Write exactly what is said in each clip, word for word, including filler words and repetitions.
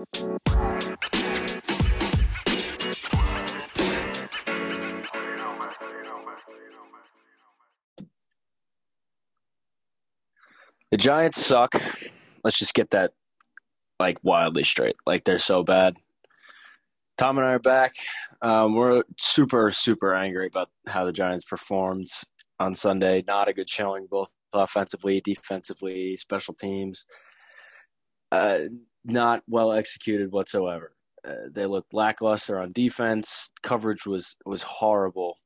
The Giants suck. Let's just get that like wildly straight. Like they're so bad. Tom and I are back. Um, we're super, super angry about how the Giants performed on Sunday. Not a good showing, both offensively, defensively, special teams. Uh, not well executed whatsoever. Uh, they looked lackluster on defense. Coverage was, was horrible.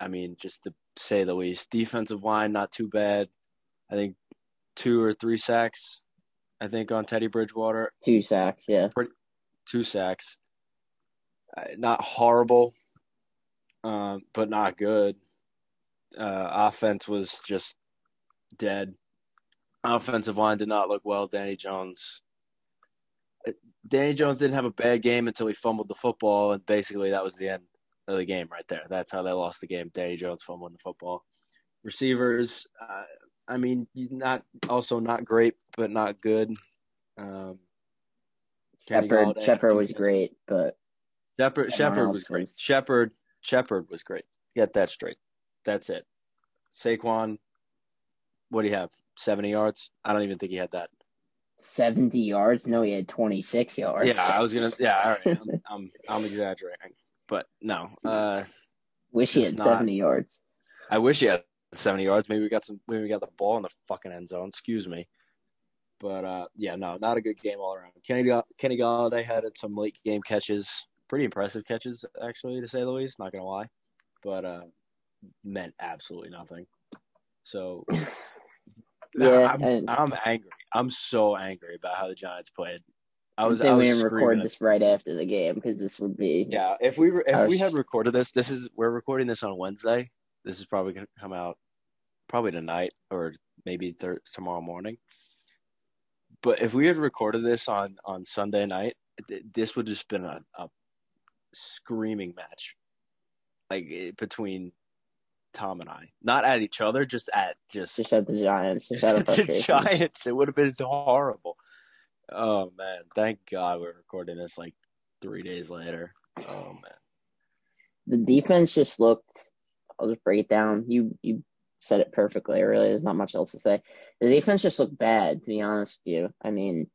I mean, just to say the least. Defensive line, not too bad. I think two or three sacks, I think, on Teddy Bridgewater. Two sacks, yeah. Pretty, two sacks. Not horrible, um, but not good. Uh, offense was just dead. Offensive line did not look well. Danny Jones. Danny Jones didn't have a bad game until he fumbled the football, and basically that was the end of the game right there. That's how they lost the game. Danny Jones fumbling the football. Receivers, uh, I mean, not also not great, but not good. Um, Shepard, Shepard was great, but. Shepard, Shepard was great. Was... Shepard, Shepard was great. Get that straight. That's it. Saquon, what do you have? seventy yards? I don't even think he had that. seventy yards? No, he had twenty-six yards. Yeah, I was gonna. Yeah, all right. I'm, I'm, I'm exaggerating, but no. Uh, wish he had not, seventy yards. I wish he had seventy yards. Maybe we got some. Maybe we got the ball in the fucking end zone. Excuse me. But uh, yeah, no, not a good game all around. Kenny Kenny Golladay had some late game catches. Pretty impressive catches, actually, to say the least. Not gonna lie, but uh, meant absolutely nothing. So, yeah, I'm, and, I'm angry. I'm so angry about how the Giants played. I was. I was we didn't record this right after the game because this would be. Yeah, if we if our... we had recorded this, this is we're recording this on Wednesday. This is probably gonna come out probably tonight or maybe th- tomorrow morning. But if we had recorded this on on Sunday night, th- this would just been a. a screaming match, like between Tom and I, not at each other, just at just, just at the Giants, just at the Giants. It would have been so horrible. Oh man, thank God we're recording this like three days later. Oh man, the defense just looked. I'll just break it down. You you said it perfectly. Really, there's not much else to say. The defense just looked bad, to be honest with you. I mean.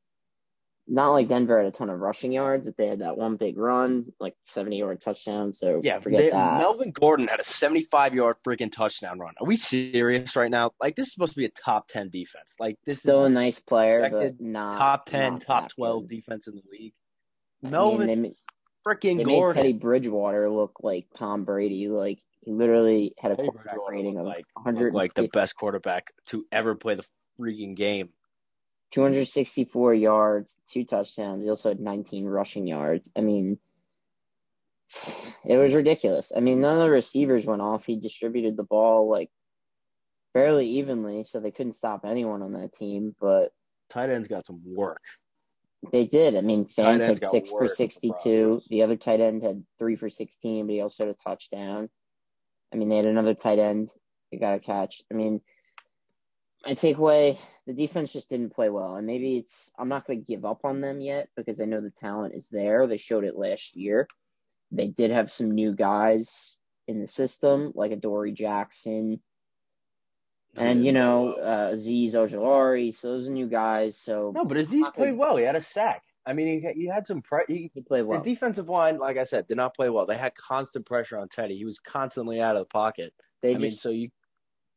Not like Denver had a ton of rushing yards, but they had that one big run, like seventy-yard touchdown, so yeah, forget they, that. Melvin Gordon had a seventy-five-yard freaking touchdown run. Are we serious right now? Like, this is supposed to be a top ten defense. Like this Still is a nice player, but not top ten, not top twelve good. Defense in the league. I Melvin mean, they, freaking they Gordon. They made Teddy Bridgewater look like Tom Brady. Like, he literally had a Teddy quarterback rating of like, one hundred. Like the best quarterback to ever play the freaking game. two hundred sixty-four yards, two touchdowns. He also had nineteen rushing yards. I mean, it was ridiculous. I mean, none of the receivers went off. He distributed the ball, like, fairly evenly, so they couldn't stop anyone on that team. But tight ends got some work. They did. I mean, Fant had six for sixty-two. The other tight end had three for sixteen, but he also had a touchdown. I mean, they had another tight end. They got a catch. I mean, I take away the defense just didn't play well, and maybe it's I'm not going to give up on them yet because I know the talent is there. They showed it last year. They did have some new guys in the system, like a Dory Jackson, and you know uh, Azeez Ojulari. So those are new guys. So no, but Azeez played well. He had a sack. I mean, he, he had some pre- he, he played well. The defensive line, like I said, did not play well. They had constant pressure on Teddy. He was constantly out of the pocket. They I just, mean, so you.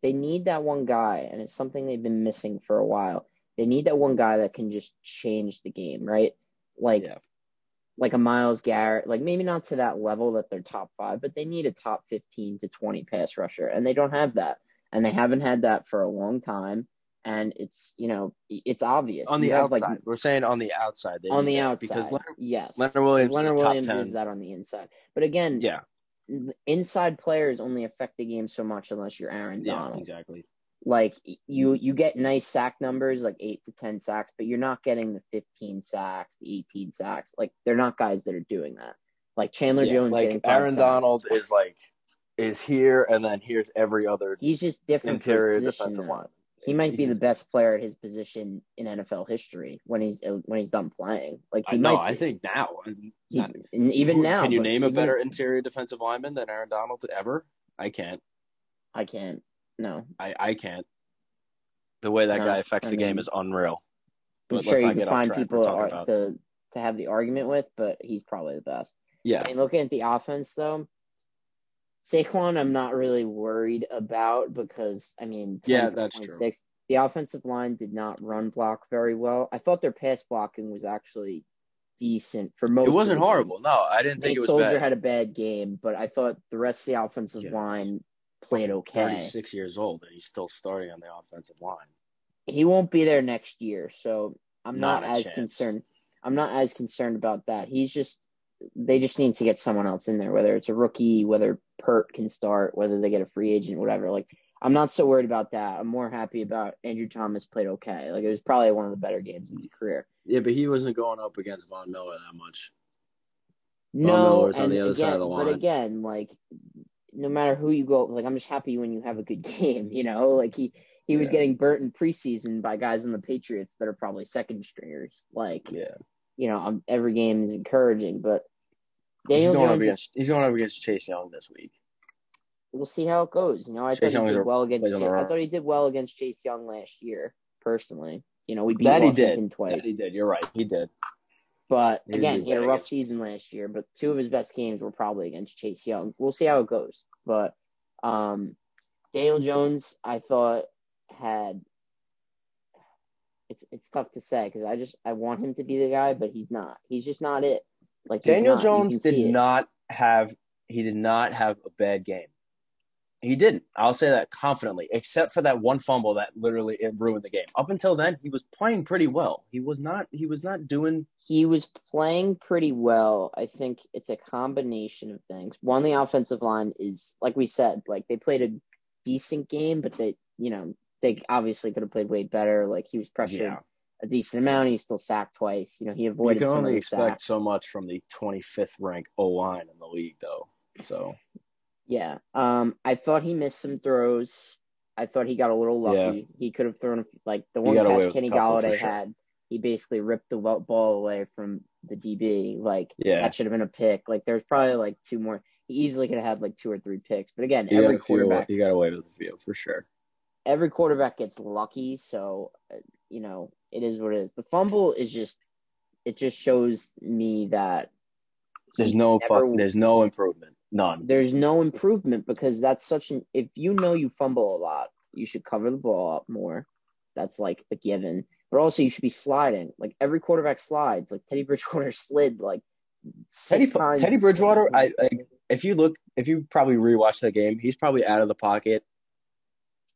They need that one guy, and it's something they've been missing for a while. They need that one guy that can just change the game, right? Like, yeah. like a Myles Garrett. Like, maybe not to that level that they're top five, but they need a top fifteen to twenty pass rusher, and they don't have that. And they haven't had that for a long time, and it's, you know, it's obvious. On you the outside. Like, We're saying on the outside. They on the outside, because Leonard, yes. Leonard Williams, Leonard Williams top ten. Is that on the inside. But again, yeah. Inside players only affect the game so much unless you're Aaron Donald. Yeah, exactly. Like you, you get nice sack numbers, like eight to ten sacks, but you're not getting the fifteen sacks, the eighteen sacks. Like they're not guys that are doing that. Like Chandler yeah, Jones, like getting five Aaron sacks. Donald is like is here, and then here's every other. He's just different interior defensive line. He might be the best player at his position in N F L history when he's when he's done playing. Like he I know, might be. I think now, he, not, even can now, can you name a better might, interior defensive lineman than Aaron Donald ever? I can't. I can't. No, I, I can't. The way that no, guy affects I the mean, game is unreal. But I'm sure you can find people to, to to have the argument with, but he's probably the best. Yeah. I mean, looking at the offense though. Saquon, I'm not really worried about because, I mean, yeah, that's true. The offensive line did not run block very well. I thought their pass blocking was actually decent for most. It wasn't of horrible. No, I didn't Nate think it was Soldier bad. Soldier had a bad game, but I thought the rest of the offensive yeah. line played okay. thirty-six years old, and he's still starting on the offensive line. He won't be there next year, so I'm not, not as chance. concerned. I'm not as concerned about that. He's just – they just need to get someone else in there, whether it's a rookie, whether – Pert can start, whether they get a free agent, whatever. Like, I'm not so worried about that. I'm more happy about Andrew Thomas played okay. Like, it was probably one of the better games of his career. Yeah, but he wasn't going up against Von Miller that much. No, Von Miller's on the other again, side of the line. But again, like, no matter who you go, like, I'm just happy when you have a good game, you know? Like, he, he yeah. was getting burnt in preseason by guys on the Patriots that are probably second stringers. Like, yeah. you know, I'm, every game is encouraging, but Daniel he's going, Jones against, is, he's going up against Chase Young this week. We'll see how it goes. You know, I Chase thought he did well against. I thought he did well against Chase Young last year. Personally, you know, we beat that Washington he did. twice. That he did. You're right. He did. But he again, did he had a rough season last year. But two of his best games were probably against Chase Young. We'll see how it goes. But um, Daniel Jones, I thought had. It's it's tough to say because I just I want him to be the guy, but he's not. He's just not it. Like Daniel not, Jones did not have he did not have a bad game. He didn't. I'll say that confidently, except for that one fumble that literally it ruined the game. Up until then, he was playing pretty well. He was not he was not doing He was playing pretty well. I think it's a combination of things. One, the offensive line is like we said, like they played a decent game, but they you know, they obviously could have played way better. Like he was pressured. Yeah. A decent amount. He still sacked twice. You know, he avoided. You can only expect sacks. so much from the twenty-fifth ranked O line in the league, though. So, yeah, um, I thought he missed some throws. I thought he got a little lucky. Yeah. He could have thrown like the one catch Kenny Golladay sure. had. He basically ripped the ball away from the D B. Like yeah. that should have been a pick. Like there's probably like two more. He easily could have had like two or three picks. But again, he every quarterback he got away with the field for sure. Every quarterback gets lucky, so you know. It is what it is. The fumble is just – it just shows me that – There's no never, fuck, There's no improvement. None. There's no improvement because that's such an – if you know you fumble a lot, you should cover the ball up more. That's like a given. But also you should be sliding. Like every quarterback slides. Like Teddy Bridgewater slid like six Teddy, times. Teddy Bridgewater, I, I if you look – if you probably rewatch that game, he's probably out of the pocket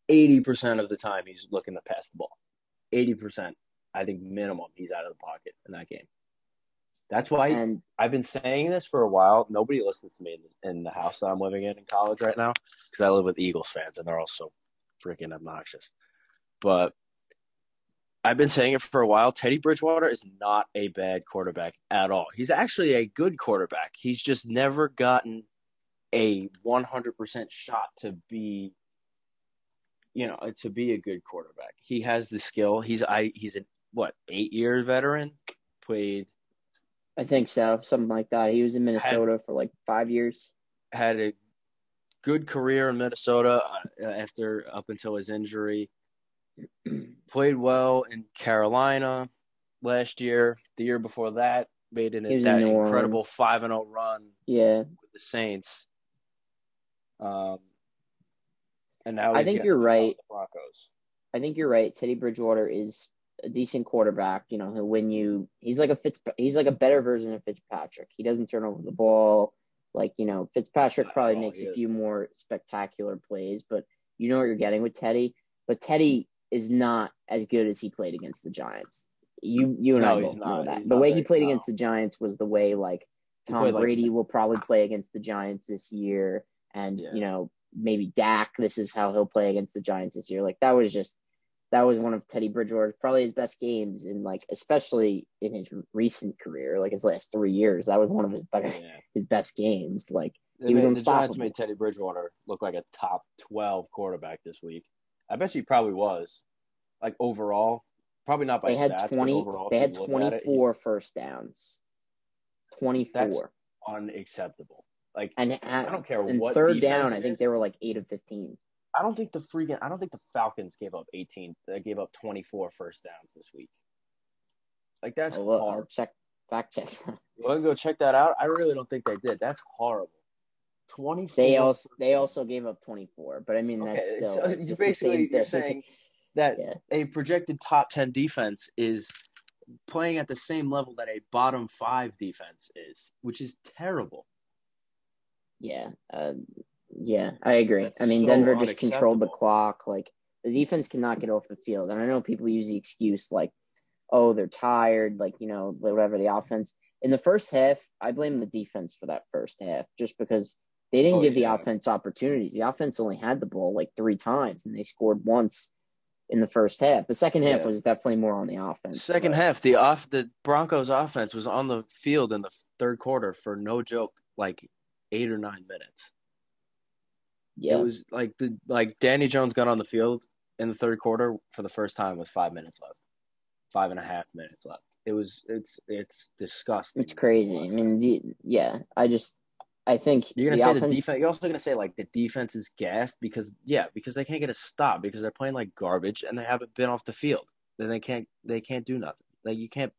eighty percent of the time he's looking to pass the ball. eighty percent. I think minimum he's out of the pocket in that game. That's why and, I've been saying this for a while. Nobody listens to me in, in the house that I'm living in in college right now because I live with Eagles fans and they're all so freaking obnoxious. But I've been saying it for a while. Teddy Bridgewater is not a bad quarterback at all. He's actually a good quarterback. He's just never gotten a one hundred percent shot to be you know, to be a good quarterback. He has the skill. He's I he's an What, eight-year veteran? Played. I think so, something like that. He was in Minnesota had, for like five years. Had a good career in Minnesota after up until his injury. Played well in Carolina last year. The year before that, made an that in incredible five and zero run. Yeah, with the Saints. Um, and now I think you're right. The Broncos. I think you're right. Teddy Bridgewater is a decent quarterback, you know, he'll win you. He's like a Fitz, he's like a better version of Fitzpatrick. He doesn't turn over the ball. Like, you know, Fitzpatrick probably makes a few more spectacular plays, but you know what you're getting with Teddy. But Teddy is not as good as he played against the Giants. You, you and no, I both know that. He's the way he played now. against the Giants was the way like Tom Brady like, will probably play against the Giants this year. And, yeah. you know, maybe Dak, this is how he'll play against the Giants this year. Like that was just, That was one of Teddy Bridgewater's probably his best games in like, especially in his recent career, like his last three years. That was one of his better, yeah. his best games. Like he was unstoppable. The Giants made Teddy Bridgewater look like a top twelve quarterback this week. I bet he probably was. like overall. Probably not by they stats, had twenty, but overall. They had twenty-four it, first downs. twenty-four. That's unacceptable. Like, and at, I don't care and what third down, I think they were like eight of fifteen. I don't think the freaking – I don't think the Falcons gave up eighteen. They gave up twenty-four first downs this week. Like, that's I'll, horrible. I'll check, fact check. You want to go check that out? I really don't think they did. That's horrible. twenty-four. They also they also gave up twenty-four, but I mean okay. that's still so you basically you're saying that yeah. a projected top ten defense is playing at the same level that a bottom five defense is, which is terrible. Yeah, uh, yeah, I agree. That's I mean, so Denver just controlled the clock. Like the defense cannot get off the field, and I know people use the excuse like, "Oh, they're tired," like you know, whatever. The offense in the first half, I blame the defense for that first half, just because. They didn't oh, give yeah. the offense opportunities. The offense only had the ball like three times, and they scored once in the first half. The second half yeah. was definitely more on the offense. Second but. half, the off the Broncos' offense was on the field in the third quarter for no joke, like eight or nine minutes. Yeah, it was like the like Danny Jones got on the field in the third quarter for the first time with five minutes left, five and a half minutes left. It was it's it's disgusting. It's crazy. I mean, the, yeah, I just. I think you're gonna the say offense, the defense. You're also gonna say like the defense is gassed because yeah, because they can't get a stop because they're playing like garbage and they haven't been off the field. Then they can't they can't do nothing. Like you can't.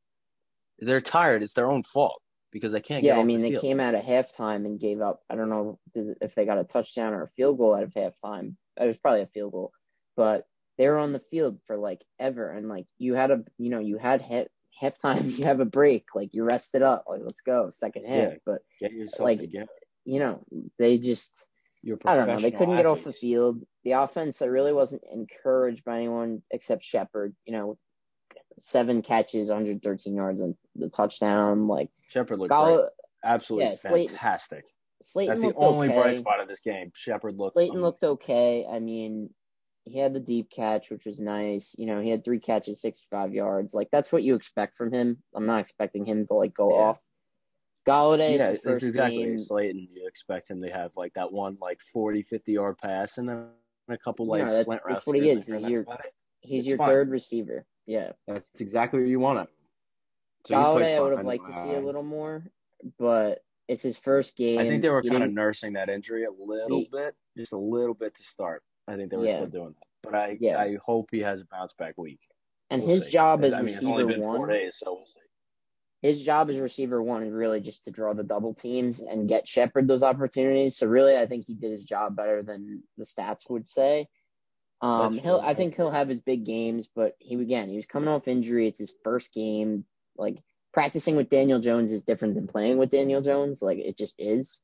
They're tired. It's their own fault because they can't. Yeah, get I off mean the field. They came out of halftime and gave up. I don't know if they got a touchdown or a field goal out of halftime. It was probably a field goal, but they were on the field for like ever. And like you had a you know you had hit. Halftime, you have a break, like you rested up, like let's go second half. Yeah, but get yourself like together. You know, they just You're I don't know, they couldn't athletes. get off the field. The offense, I really wasn't encouraged by anyone except Shepard. You know, seven catches, one hundred thirteen yards, and the touchdown. Like Shepard looked Goll- great. absolutely yeah, fantastic. Slayton, That's Slayton the only okay. bright spot of this game. Shepard looked. Slayton looked okay. I mean. He had the deep catch, which was nice. You know, he had three catches, sixty-five yards. Like, that's what you expect from him. I'm not expecting him to, like, go yeah. off. Golladay, yeah, his first exactly game. Slayton, you expect him to have, like, that one, like, forty, fifty-yard pass and then a couple, like, no, that's, slant routes. That's what he is. He's your, he's your third receiver. Yeah. That's exactly what you want him. So Golladay, I would have liked to see a little more, but it's his first game. I think they were kind of nursing that injury a little he, bit, just a little bit to start. I think they were yeah. still doing that. But I yeah. I hope he has a bounce-back week. And we'll his see. job as I mean, receiver one – it's only been one, four days, so we'll see. His job as receiver one is really just to draw the double teams and get Shepard those opportunities. So, really, I think he did his job better than the stats would say. Um, he'll, I think he'll have his big games, but, he again, he was coming off injury. It's his first game. Like, practicing with Daniel Jones is different than playing with Daniel Jones. Like, it just is.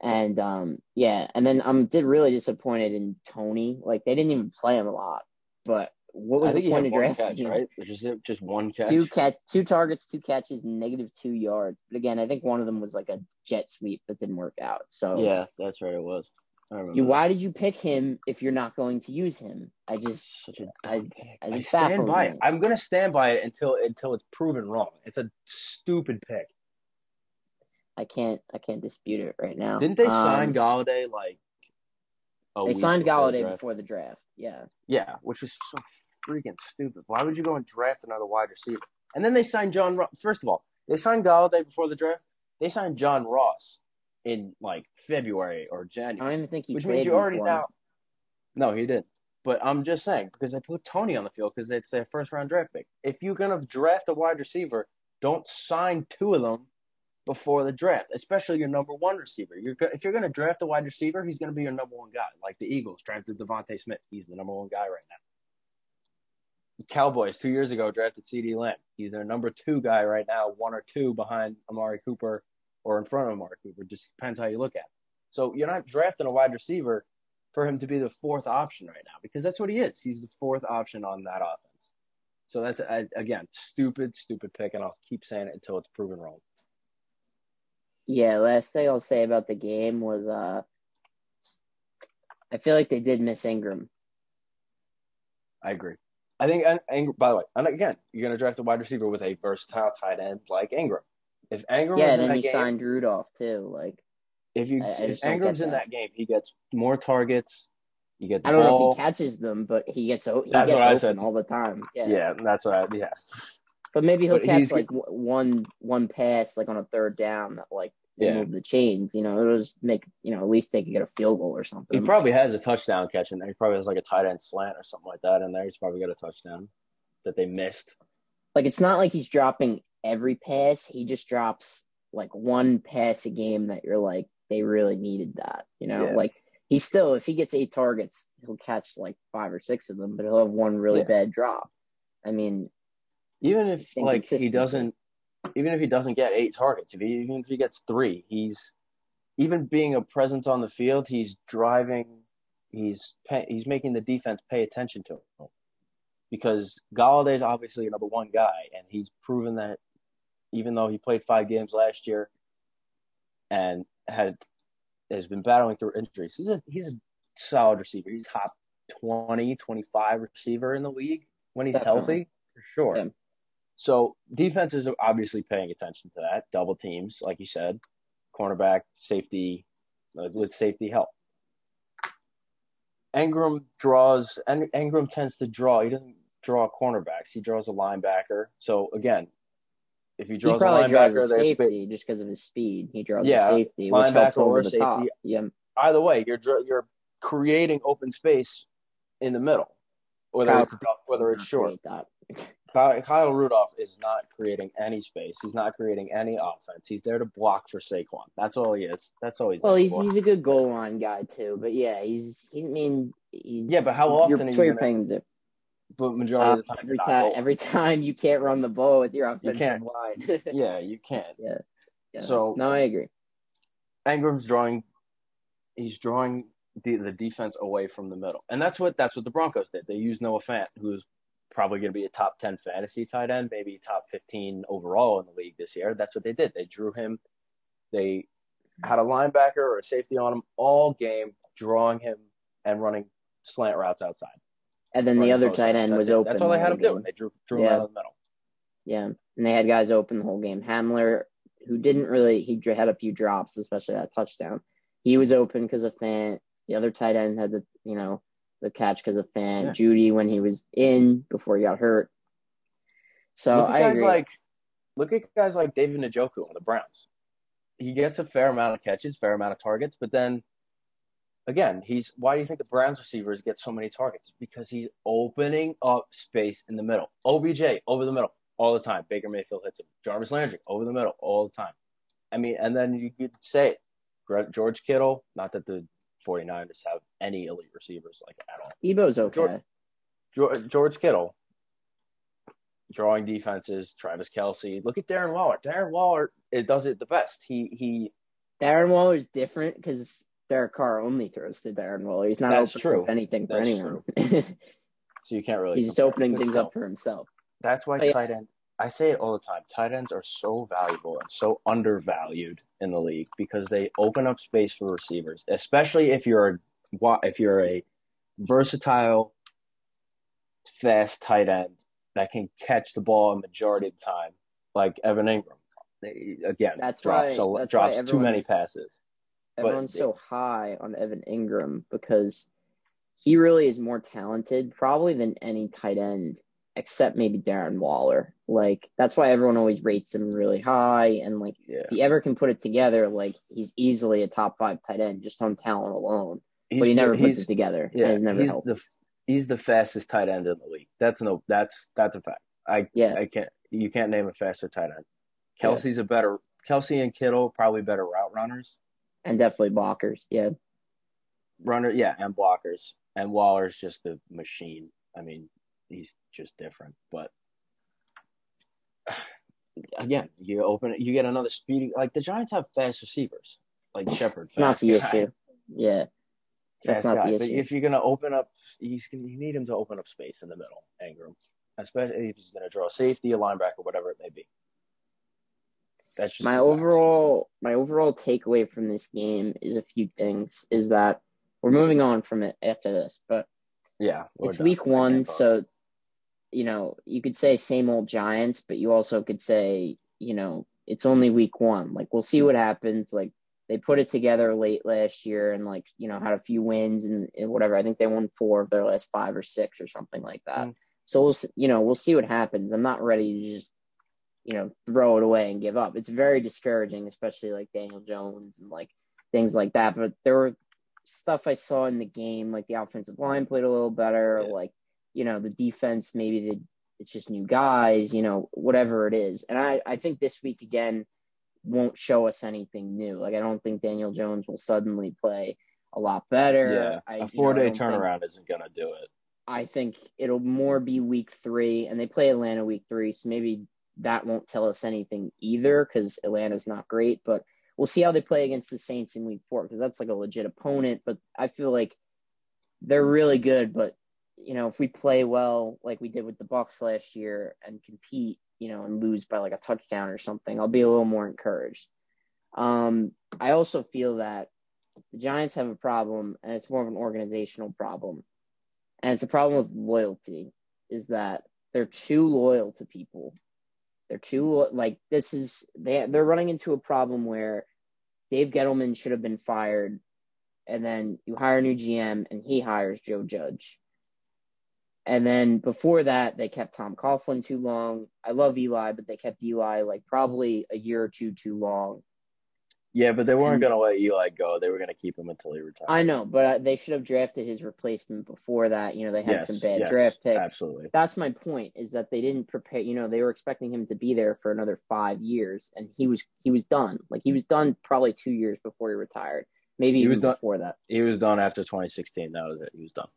And, um, yeah, and then I'm did really disappointed in Tony. Like, they didn't even play him a lot. But what was the point of drafting him? Right? Just, just one catch. Two, catch, two targets, two catches, negative two yards. But, again, I think one of them was, like, a jet sweep that didn't work out. So yeah, that's right, it was. I remember. You, why did you pick him if you're not going to use him? I just – Such a I, pick. I, I stand by it. I'm going to stand by it until until it's proven wrong. It's a stupid pick. I can't I can't dispute it right now. Didn't they sign um, Golladay like a They week signed before Golladay the before the draft. Yeah. Yeah, which is so freaking stupid. Why would you go and draft another wide receiver? And then they signed John Ross. First of all, they signed Golladay before the draft. They signed John Ross in like February or January. I don't even think he which played means you already now. No, he didn't. But I'm just saying because they put Tony on the field because it's their first round draft pick. If you're going to draft a wide receiver, don't sign two of them before the draft, especially your number one receiver. You're go- if you're going to draft a wide receiver, he's going to be your number one guy. Like the Eagles drafted DeVonta Smith. He's the number one guy right now. The Cowboys two years ago drafted CeeDee Lamb. He's their number two guy right now, one or two behind Amari Cooper or in front of Amari Cooper. Just depends how you look at it. So you're not drafting a wide receiver for him to be the fourth option right now because that's what he is. He's the fourth option on that offense. So that's, again, stupid, stupid pick, and I'll keep saying it until it's proven wrong. Yeah, last thing I'll say about the game was uh, I feel like they did miss Engram. I agree. I think, Engram, by the way, and again, you're going to draft a wide receiver with a versatile tight end like Engram. If Engram yeah, was in that game. Yeah, then you signed Rudolph, too. Like, if you, I, I if Engram's that. in that game, he gets more targets, You get the I don't ball. know if he catches them, but he gets, he that's gets what open I said. all the time. Yeah, yeah that's what I yeah. But maybe he'll but catch like one one pass like on a third down that like they yeah. move the chains. You know, it'll just make you know at least they can get a field goal or something. He probably has a touchdown catch in there. He probably has like a tight end slant or something like that in there. He's probably got a touchdown that they missed. Like it's not like he's dropping every pass. He just drops like one pass a game that you're like they really needed that. You know, yeah. like. He still, if he gets eight targets, he'll catch like five or six of them, but he'll have one really yeah. bad drop. I mean, even if like he doesn't, even if he doesn't get eight targets, if he, even if he gets three, he's even being a presence on the field. He's driving, he's pay, he's making the defense pay attention to him because Golladay is obviously a number one guy, and he's proven that even though he played five games last year and had. has been battling through injuries. He's a he's a solid receiver. He's top twenty, twenty-five receiver in the league when he's healthy, for sure. Yeah. So defenses are obviously paying attention to that. Double teams, like you said, cornerback, safety, uh, with safety help. Engram draws – Engram tends to draw. He doesn't draw cornerbacks. He draws a linebacker. So, again – If he draws he a linebacker, draws a safety sp- just because of his speed. He draws yeah, a safety, which helps over the safety. top. Yeah. Either way, you're you're creating open space in the middle, whether Kyle, it's tough, whether it's short. Kyle, Kyle Rudolph is not creating any space. He's not creating any offense. He's there to block for Saquon. That's all he is. That's all he's. Well, he's for. he's a good goal line guy too, but yeah, he's. I mean, he, yeah, but how often? That's what you're paying to. But majority uh, of the time, every time, every time you can't run the ball with your offensive line. yeah, you can't. Yeah. yeah. So no, I agree. Engram's drawing. He's drawing the, the defense away from the middle, and that's what that's what the Broncos did. They used Noah Fant, who's probably going to be a top ten fantasy tight end, maybe top fifteen overall in the league this year. That's what they did. They drew him. They had a linebacker or a safety on him all game, drawing him and running slant routes outside. And then the other tight end was open. That's all they had him do. They drew, drew yeah. him out of the middle. Yeah, and they had guys open the whole game. Hamler, who didn't really – he had a few drops, especially that touchdown. He was open because of Fant. The other tight end had the, you know, the catch because of Fant. Yeah. Judy, when he was in before he got hurt. So look at I guys agree. Like, look at guys like David Njoku on the Browns. He gets a fair amount of catches, fair amount of targets, but then – Again, he's why do you think the Browns receivers get so many targets? Because he's opening up space in the middle. O B J, over the middle, all the time. Baker Mayfield hits him. Jarvis Landry, over the middle, all the time. I mean, and then you could say it. George Kittle, not that the 49ers have any elite receivers like at all. Ebo's okay. George, George Kittle, drawing defenses, Travis Kelce. Look at Darren Waller. Darren Waller, it does it the best. He he. Darren Waller's different because – Derek Carr only throws to Darren Waller. He's not That's opening true. up anything for That's anyone. so you can't really. He's just opening things up for himself. That's why but tight yeah. end. I say it all the time. Tight ends are so valuable and so undervalued in the league because they open up space for receivers, especially if you're a if you're a versatile, fast tight end that can catch the ball a majority of the time, like Evan Engram. They, again, That's drops why, a, that's drops why too many passes. Everyone's but, so high on Evan Engram because he really is more talented probably than any tight end except maybe Darren Waller. Like, that's why everyone always rates him really high. And, like, yeah. if he ever can put it together, like, he's easily a top-five tight end just on talent alone. He's, but he never puts it together. Yeah, he's never he's helped. The, he's the fastest tight end in the league. That's no, that's that's a fact. I, yeah. I can't – you can't name a faster tight end. Kelsey's yeah. a better – Kelce and Kittle probably better route runners. And definitely blockers, yeah. Runner, yeah, and blockers. And Waller's just a machine. I mean, he's just different. But, again, you open it, you get another speedy. Like, the Giants have fast receivers, like Shepard. Not the guy. issue. Yeah. That's fast not guy. the issue. But if you're going to open up, he's gonna, you need him to open up space in the middle, Engram. Especially if he's going to draw safety, a linebacker, whatever it may be. That's just my overall my overall takeaway from this game is a few things. Is that we're moving on from it after this, but yeah, it's done. week one, so you know you could say same old Giants, but you also could say you know it's only week one. Like we'll see what happens. Like they put it together late last year and, like, you know, had a few wins and, and whatever. I think they won four of their last five or six or something like that. Mm. So, we'll, you know, we'll see what happens. I'm not ready to just, you know, throw it away and give up. It's very discouraging, especially like Daniel Jones and like things like that. But there were stuff I saw in the game, like the offensive line played a little better, yeah. like, you know, the defense, maybe the, it's just new guys, you know, whatever it is. And I, I think this week again won't show us anything new. Like, I don't think Daniel Jones will suddenly play a lot better. Yeah, I, a four-day you know, turnaround think, isn't going to do it. I think it'll more be week three, and they play Atlanta week three, so maybe that won't tell us anything either because Atlanta's not great. But we'll see how they play against the Saints in week four because that's like a legit opponent. But I feel like they're really good, but you know, if we play well like we did with the Bucs last year and compete, you know, and lose by like a touchdown or something, I'll be a little more encouraged. Um, I also feel that the Giants have a problem, and it's more of an organizational problem. And it's a problem with loyalty, is that they're too loyal to people. They're too – like this is – they they're running into a problem where Dave Gettleman should have been fired, and then you hire a new G M, and he hires Joe Judge. And then before that, they kept Tom Coughlin too long. I love Eli, but they kept Eli like probably a year or two too long. Yeah, but they weren't going to let Eli go. They were going to keep him until he retired. I know, but they should have drafted his replacement before that. You know, they had yes, some bad yes, draft picks. Absolutely. That's my point, is that they didn't prepare. You know, they were expecting him to be there for another five years, and he was he was done. Like, he was done probably two years before he retired, maybe he even was done, before that. He was done after twenty sixteen. That was it. He was done.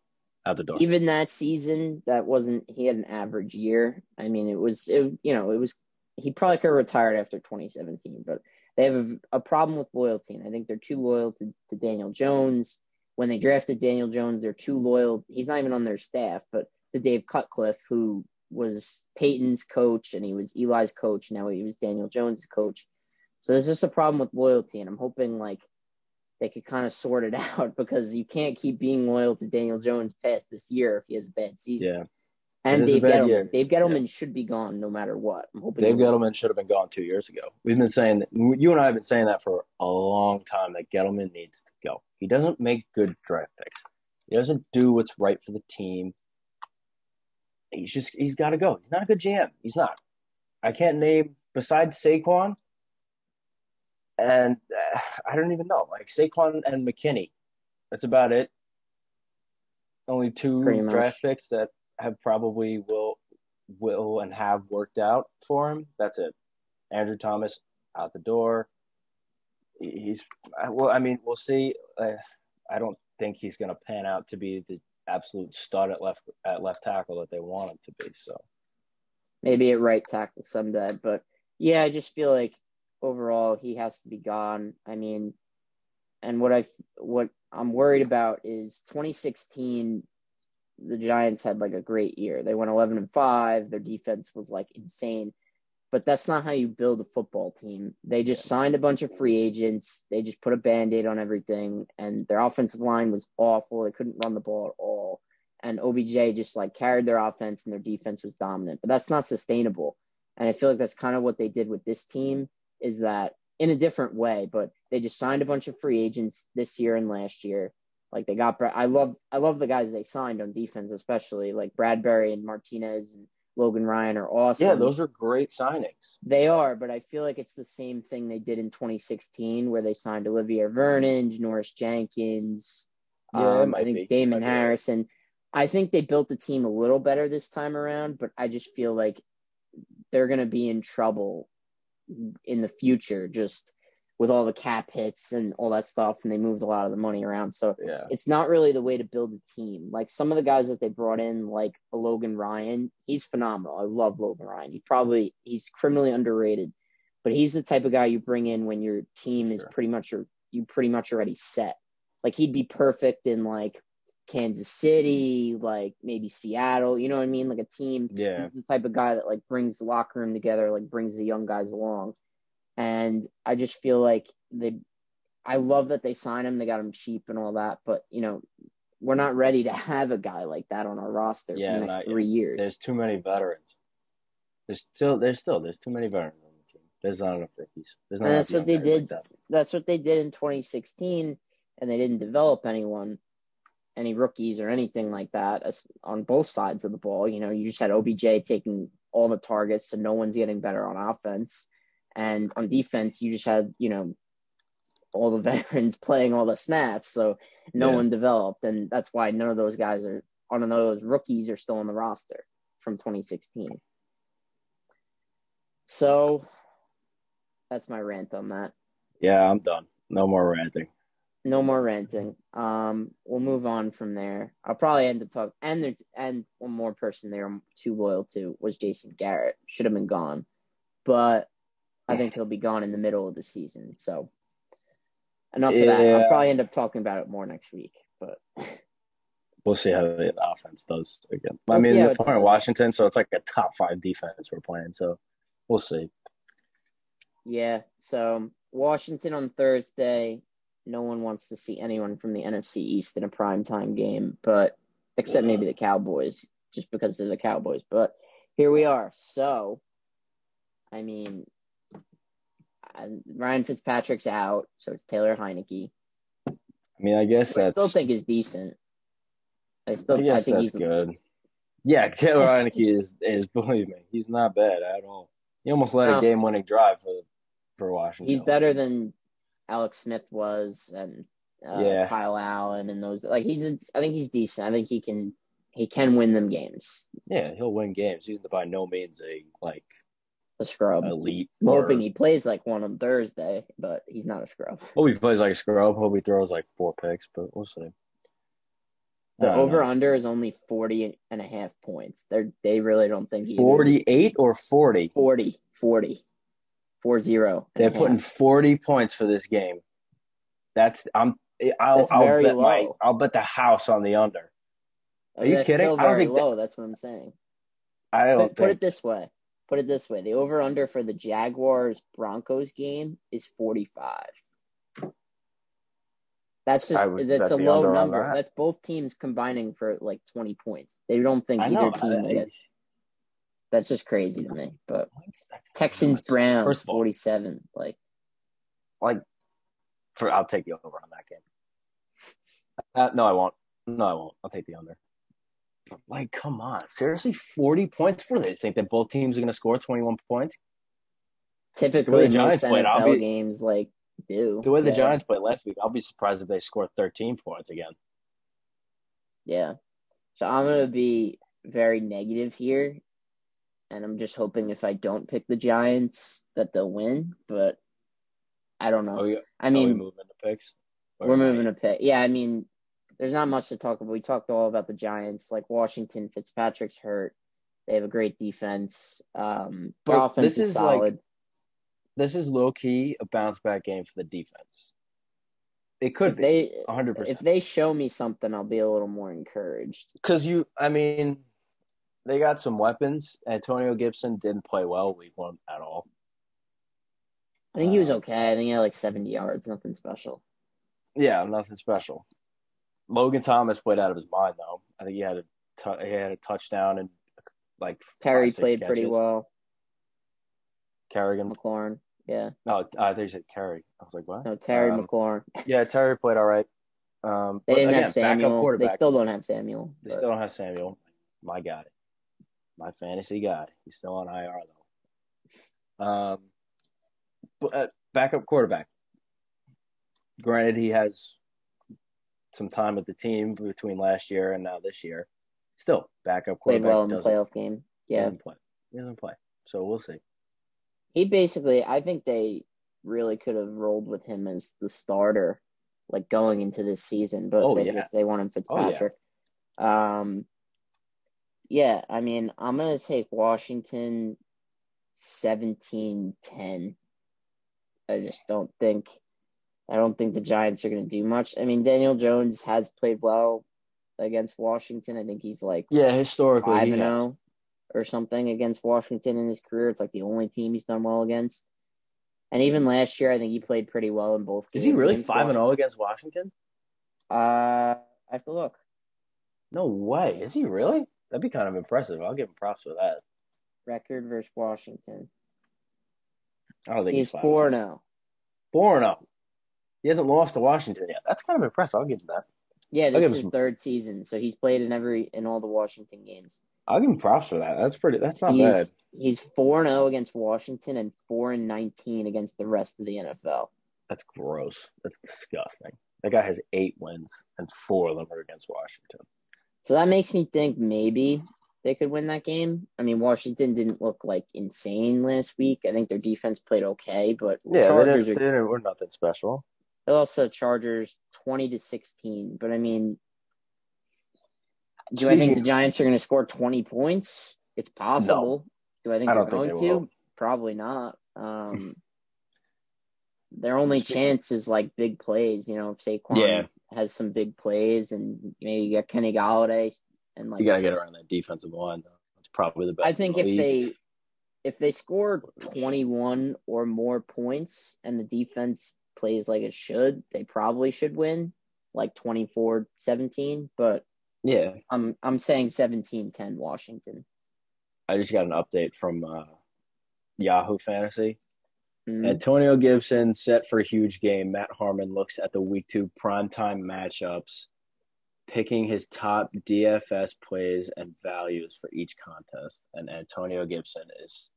Out the door. Even that season, that wasn't he had an average year. I mean, it was it, you know, it was he probably could have retired after twenty seventeen, but they have a, a problem with loyalty, and I think they're too loyal to, to Daniel Jones. When they drafted Daniel Jones, they're too loyal. He's not even on their staff, but to Dave Cutcliffe, who was Peyton's coach and he was Eli's coach, now he was Daniel Jones' coach. So there's just a problem with loyalty, and I'm hoping like they could kind of sort it out, because you can't keep being loyal to Daniel Jones past this year if he has a bad season. Yeah. And Dave Gettleman, Dave Gettleman yeah. should be gone no matter what. I'm hoping Dave Gettleman should have been gone two years ago. We've been saying that, you and I have been saying that for a long time, that Gettleman needs to go. He doesn't make good draft picks. He doesn't do what's right for the team. He's just, he's got to go. He's not a good G M. He's not. I can't name, besides Saquon, and uh, I don't even know. Like Saquon and McKinney, that's about it. Only two draft picks that have probably will will and have worked out for him. That's it. Andrew Thomas, out the door. He's well. I mean, we'll see. Uh, I don't think he's going to pan out to be the absolute stud at left at left tackle that they want him to be. So maybe at right tackle someday. But yeah, I just feel like, overall, he has to be gone. I mean, and what I what I'm worried about is twenty sixteen. The Giants had like a great year. They went eleven and five. Their defense was like insane, but that's not how you build a football team. They just signed a bunch of free agents. They just put a Band-Aid on everything, and their offensive line was awful. They couldn't run the ball at all, and O B J just like carried their offense, and their defense was dominant. But that's not sustainable, and I feel like that's kind of what they did with this team. Is that in a different way, but they just signed a bunch of free agents this year and last year. Like they got, I love, I love the guys they signed on defense, especially like Bradbury and Martinez and Logan Ryan are awesome. Yeah, those are great signings. They are, but I feel like it's the same thing they did in twenty sixteen, where they signed Olivier Vernon, Norris Jenkins, yeah, um, I think be. Damon Harrison. I think they built the team a little better this time around, but I just feel like they're going to be in trouble in the future, just with all the cap hits and all that stuff, and they moved a lot of the money around. So yeah. It's not really the way to build a team. Like some of the guys that they brought in, like a Logan Ryan, he's phenomenal. I love Logan Ryan. He's probably he's criminally underrated, but he's the type of guy you bring in when your team sure. is pretty much your you pretty much already set. Like he'd be perfect in like Kansas City, like maybe Seattle, you know what I mean? Like a team, yeah. He's the type of guy that like brings the locker room together, like brings the young guys along. And I just feel like they, I love that they signed him. They got him cheap and all that, but you know, we're not ready to have a guy like that on our roster yeah, for the next three yet. years. There's too many veterans. There's still, there's still, there's too many veterans on the team. There's not enough rookies. There's not and enough that's what they did. Like that. that's what they did in twenty sixteen, and they didn't develop anyone, any rookies or anything like that on both sides of the ball. You know, you just had O B J taking all the targets, so no one's getting better on offense. And on defense, you just had, you know, all the veterans playing all the snaps, so no yeah. one developed. And that's why none of those guys are – none of those rookies are still on the roster from twenty sixteen. So that's my rant on that. Yeah, I'm done. No more ranting. No more ranting. Um, we'll move on from there. I'll probably end up talking. And there's and one more person they were too loyal to was Jason Garrett. Should have been gone, but I think he'll be gone in the middle of the season. So enough yeah. of that. I'll probably end up talking about it more next week. But we'll see how the offense does again. We'll I mean, we're playing does. Washington, so it's like a top five defense we're playing. So we'll see. Yeah. So Washington on Thursday. No one wants to see anyone from the N F C East in a primetime game, but except maybe the Cowboys, just because they're the Cowboys. But here we are. So, I mean, Ryan Fitzpatrick's out, so it's Taylor Heinicke. I mean, I guess that's... I still think he's decent. I still I guess I think that's he's good. Yeah, Taylor Heinicke is, is, believe me, he's not bad at all. He almost led no. a game-winning drive for, for Washington. He's better than... Alex Smith was, and uh, yeah. Kyle Allen, and those like he's. A, I think he's decent. I think he can. He can win them games. Yeah, he'll win games. He's by no means a like a scrub. Elite. I'm or... hoping he plays like one on Thursday, but he's not a scrub. Hope he plays like a scrub. Hope he throws like four picks, but we'll see. The over under is only forty and a half points. They they really don't think he forty-eight or forty. Forty. Forty. four zero They're putting half. forty points for this game. That's I'm. I'll, That's I'll bet low. My, I'll bet the house on the under. Are oh, you kidding? Still very I don't think low. That, that's what I'm saying. I don't. Put, think... put it this way. Put it this way. The over under for the Jaguars Broncos game is forty-five. That's just would, that's, that's a low number. That. That's both teams combining for like twenty points. They don't think I either know, team will get. That's just crazy to me. But Texans Browns forty seven. Like like for I'll take the over on that game. Uh, no, I won't. No, I won't. I'll take the under. Like, come on. Seriously, forty points for they think that both teams are gonna score twenty one points? Typically the Giants play N F L games like do. The way the yeah. Giants played last week, I'll be surprised if they score thirteen points again. Yeah. So I'm gonna be very negative here. And I'm just hoping if I don't pick the Giants that they'll win, but I don't know. Oh, yeah. I mean, are we moving to picks? Or we're moving to pick. Yeah, I mean, there's not much to talk about. We talked all about the Giants, like Washington. Fitzpatrick's hurt. They have a great defense. Um, their offense is, is solid. Like, this is low key a bounce back game for the defense. It could if be they, one hundred percent. If they show me something, I'll be a little more encouraged. Because you, I mean. They got some weapons. Antonio Gibson didn't play well week one at all. I think he was okay. I think he had like seventy yards, nothing special. Yeah, nothing special. Logan Thomas played out of his mind, though. I think he had a t- he had a touchdown and like Terry five, six played catches. Pretty well. Kerrigan McLaurin, yeah. No, oh, I think you said Kerry. I was like, what? No, Terry um, McLaurin. Yeah, Terry played all right. Um, they didn't again, have Samuel. They still don't have Samuel. They but... still don't have Samuel. My God. My fantasy guy. He's still on I R, though. Um, but, uh, backup quarterback. Granted, he has some time with the team between last year and now this year. Still, backup quarterback. Played well in the playoff game. Yeah. Doesn't play. He doesn't play. So we'll see. He basically, I think they really could have rolled with him as the starter, like going into this season, but oh, they yeah. just, they want him Fitzpatrick. Oh, yeah. Um, Yeah, I mean, I'm going to take Washington seventeen ten. I just don't think I don't think the Giants are going to do much. I mean, Daniel Jones has played well against Washington. I think he's like yeah, historically five and oh or something against Washington in his career. It's like the only team he's done well against. And even last year, I think he played pretty well in both games. Is he really five and oh against Washington? Uh, I have to look. No way. Is he really? That'd be kind of impressive. I'll give him props for that. Record versus Washington. I don't think he's four and oh. four and oh He hasn't lost to Washington yet. That's kind of impressive. I'll give him that. Yeah, this is his some... third season, so he's played in every in all the Washington games. I'll give him props for that. That's pretty. That's not he's, bad. He's four and oh against Washington and four and nineteen against the rest of the N F L. That's gross. That's disgusting. That guy has eight wins, and four of them are against Washington. So that makes me think maybe they could win that game. I mean, Washington didn't look, like, insane last week. I think their defense played okay, but yeah, Chargers they didn't, are they were nothing special. Also, Chargers twenty to sixteen, but I mean, do I think the Giants are going to score twenty points? It's possible. No. Do I think I they're going think they to? Will. Probably not. Um, their only chance is like big plays. You know, if Saquon yeah. has some big plays, and maybe you got Kenny Golladay, and like you got to get around that defensive line. It's probably the best. I think the if league. they if they score twenty-one or more points, and the defense plays like it should, they probably should win, like twenty-four seventeen, but yeah, I'm I'm saying seventeen ten Washington. I just got an update from uh, Yahoo Fantasy. Mm-hmm. Antonio Gibson set for a huge game. Matt Harmon looks at the week two primetime matchups, picking his top D F S plays and values for each contest. And Antonio Gibson is,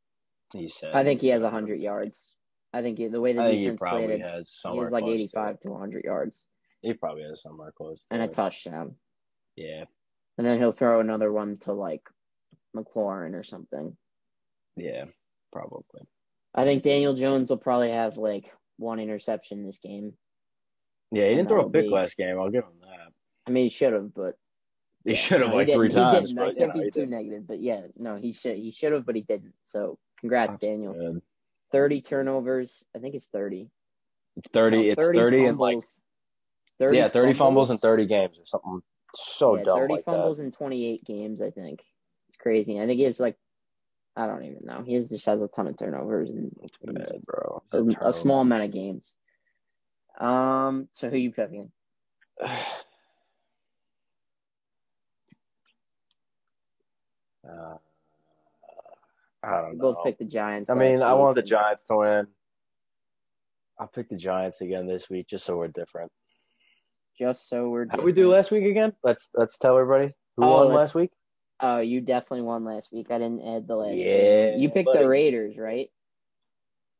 he said, I think he has one hundred yards. I think the way the I defense played it, has somewhere he has like eighty-five to one hundred yards. He probably has somewhere close. To and it. a touchdown. Yeah. And then he'll throw another one to like McLaurin or something. Yeah, probably. I think Daniel Jones will probably have like one interception this game. Yeah, he didn't and throw a pick be... last game. I'll give him that. I mean, he should have, but he yeah, should have no, like three he times. He didn't. But, I can't know, be too didn't. negative, but yeah, no, he should. He should have, but he didn't. So congrats, That's Daniel. Good. thirty turnovers. I think it's thirty. It's thirty. No, thirty it's thirty fumbles, and like thirty yeah, thirty fumbles in thirty games or something. So yeah, dumb. Thirty like fumbles that. in twenty-eight games. I think it's crazy. I think he has like I don't even know. He has, just has a ton of turnovers and bad, bro. A, turnover. a small amount of games. Um. So who are you picking? uh. I don't we know. Both picked the Giants. I mean, I want the Giants to win. I'll pick the Giants again this week, just so we're different. Just so we're different. How did we do last week again? Let's let's tell everybody who oh, won last week. Oh, you definitely won last week. I didn't add the last yeah, week. You picked buddy. the Raiders, right?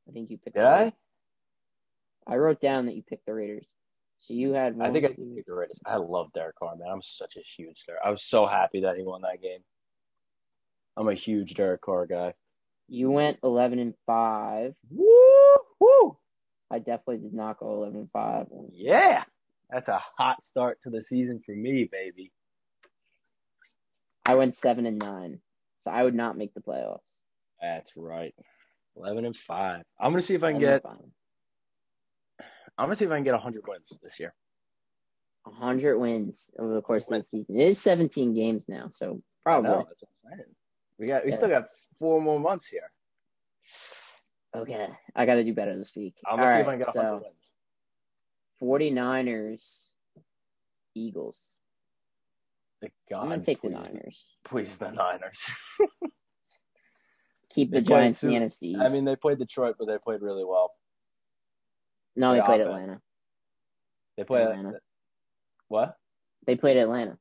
I think you picked Did the I? I wrote down that you picked the Raiders. So you had one. I think I picked the Raiders. I love Derek Carr, man. I'm such a huge star. I was so happy that he won that game. I'm a huge Derek Carr guy. You went eleven and five. Woo! Woo! I definitely did not go eleven and five. Yeah, that's a hot start to the season for me, baby. I went seven and nine, so I would not make the playoffs. That's right. Eleven and five. I'm gonna see if I can get. I'm gonna see if I can get a hundred wins this year. A hundred wins over the course of the season. It is seventeen games now, so probably. No, that's what I'm saying. We got. We yeah. still got four more months here. Okay, I got to do better this week. I'm gonna All see right, if I can get so, one hundred wins. forty-niners, Eagles. God, I'm gonna take please, the Niners. Please, the Niners. Keep the Giants in the N F C. I mean, they played Detroit, but they played really well. No, they, they played offense. Atlanta. They played Atlanta. Atlanta. What? They played Atlanta.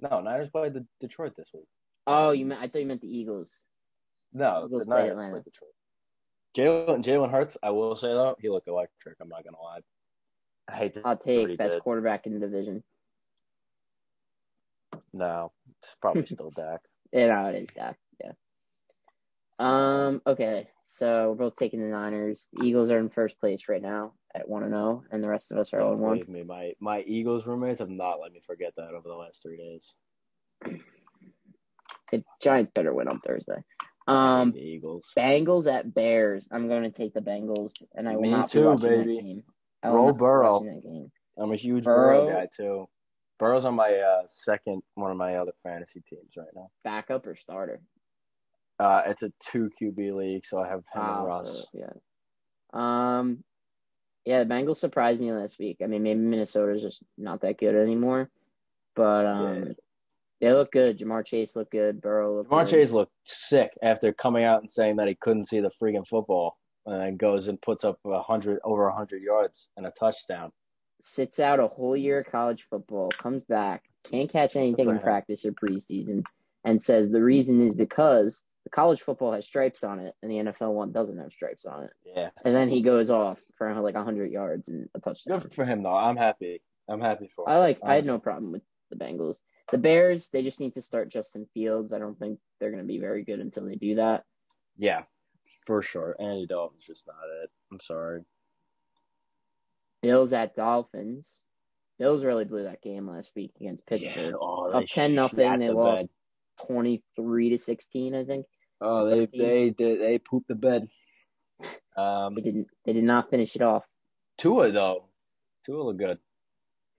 No, Niners played the Detroit this week. Oh, you meant? I thought you meant the Eagles. No, Eagles the Niners played Detroit. Jalen Jalen Hurts, I will say though, he looked electric. I'm not gonna lie. I hate. I'll take best did. quarterback in the division. No, it's probably still Dak. Yeah, no, it is Dak. Yeah. Um. Okay, so we're both taking the Niners. The Eagles are in first place right now at one and zero, and the rest of us are zero and one. Believe me, my my Eagles roommates have not let me forget that over the last three days. The Giants better win on Thursday. Um, the Eagles. Bengals at Bears. I'm going to take the Bengals, and I will Me not too, be watching baby. that game. I will Roll not Burrow. Be watching that game. I'm a huge Burrow, Burrow guy too. Burrow's on my uh, second one of my other fantasy teams right now. Backup or starter? Uh, it's a two Q B league, so I have him oh, and Russ. So, yeah. Um, yeah, the Bengals surprised me last week. I mean, maybe Minnesota's just not that good anymore, but um. Yeah. They look good. Jamar Chase looked good. Burrow looked Jamar good. Chase looked sick after coming out and saying that he couldn't see the freaking football. and then goes and puts up a hundred over a hundred yards and a touchdown. Sits out a whole year of college football, comes back, can't catch anything in practice or preseason, and says the reason is because the college football has stripes on it and the N F L one doesn't have stripes on it. Yeah. And then he goes off for like a hundred yards and a touchdown. Good for him, though. I'm happy. I'm happy for him. I like. Honestly. I had no problem with the Bengals. The Bears, they just need to start Justin Fields. I don't think they're going to be very good until they do that. Yeah, for sure. Andy Dalton's just not it. I'm sorry. Bills at Dolphins. Bills really blew that game last week against Pittsburgh. Yeah, oh, up ten nothing, they the lost twenty-three to sixteen, I think. Oh, they they, they they pooped the bed. Um, they didn't. They did not finish it off. Tua though, Tua looked good.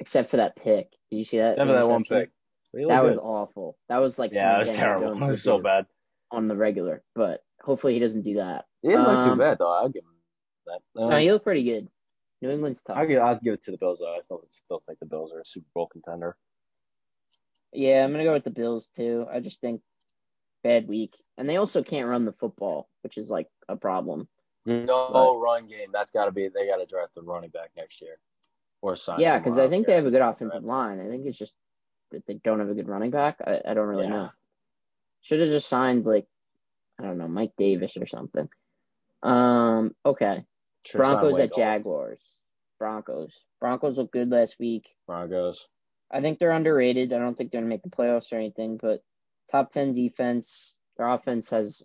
Except for that pick. Did you see that? Except for that one pick. That was awful. That was like yeah, that was terrible. That was so bad on the regular. But hopefully he doesn't do that. He didn't um, look too bad though. I'll give him that. Um, no, he looked pretty good. New England's tough. I'll give, I'll give it to the Bills though. I still, still think the Bills are a Super Bowl contender. Yeah, I'm gonna go with the Bills too. I just think bad week, and they also can't run the football, which is like a problem. No but, run game. That's got to be. They got to draft the running back next year, or sign. Yeah, because I think they have a good offensive line. I think it's just that they don't have a good running back. I, I don't really yeah. know. Should have just signed like I don't know Mike Davis or something. Um. Okay. Should Broncos at Jaguars. Broncos. Broncos looked good last week. Broncos. I think they're underrated. I don't think they're going to make the playoffs or anything, but top ten defense. Their offense has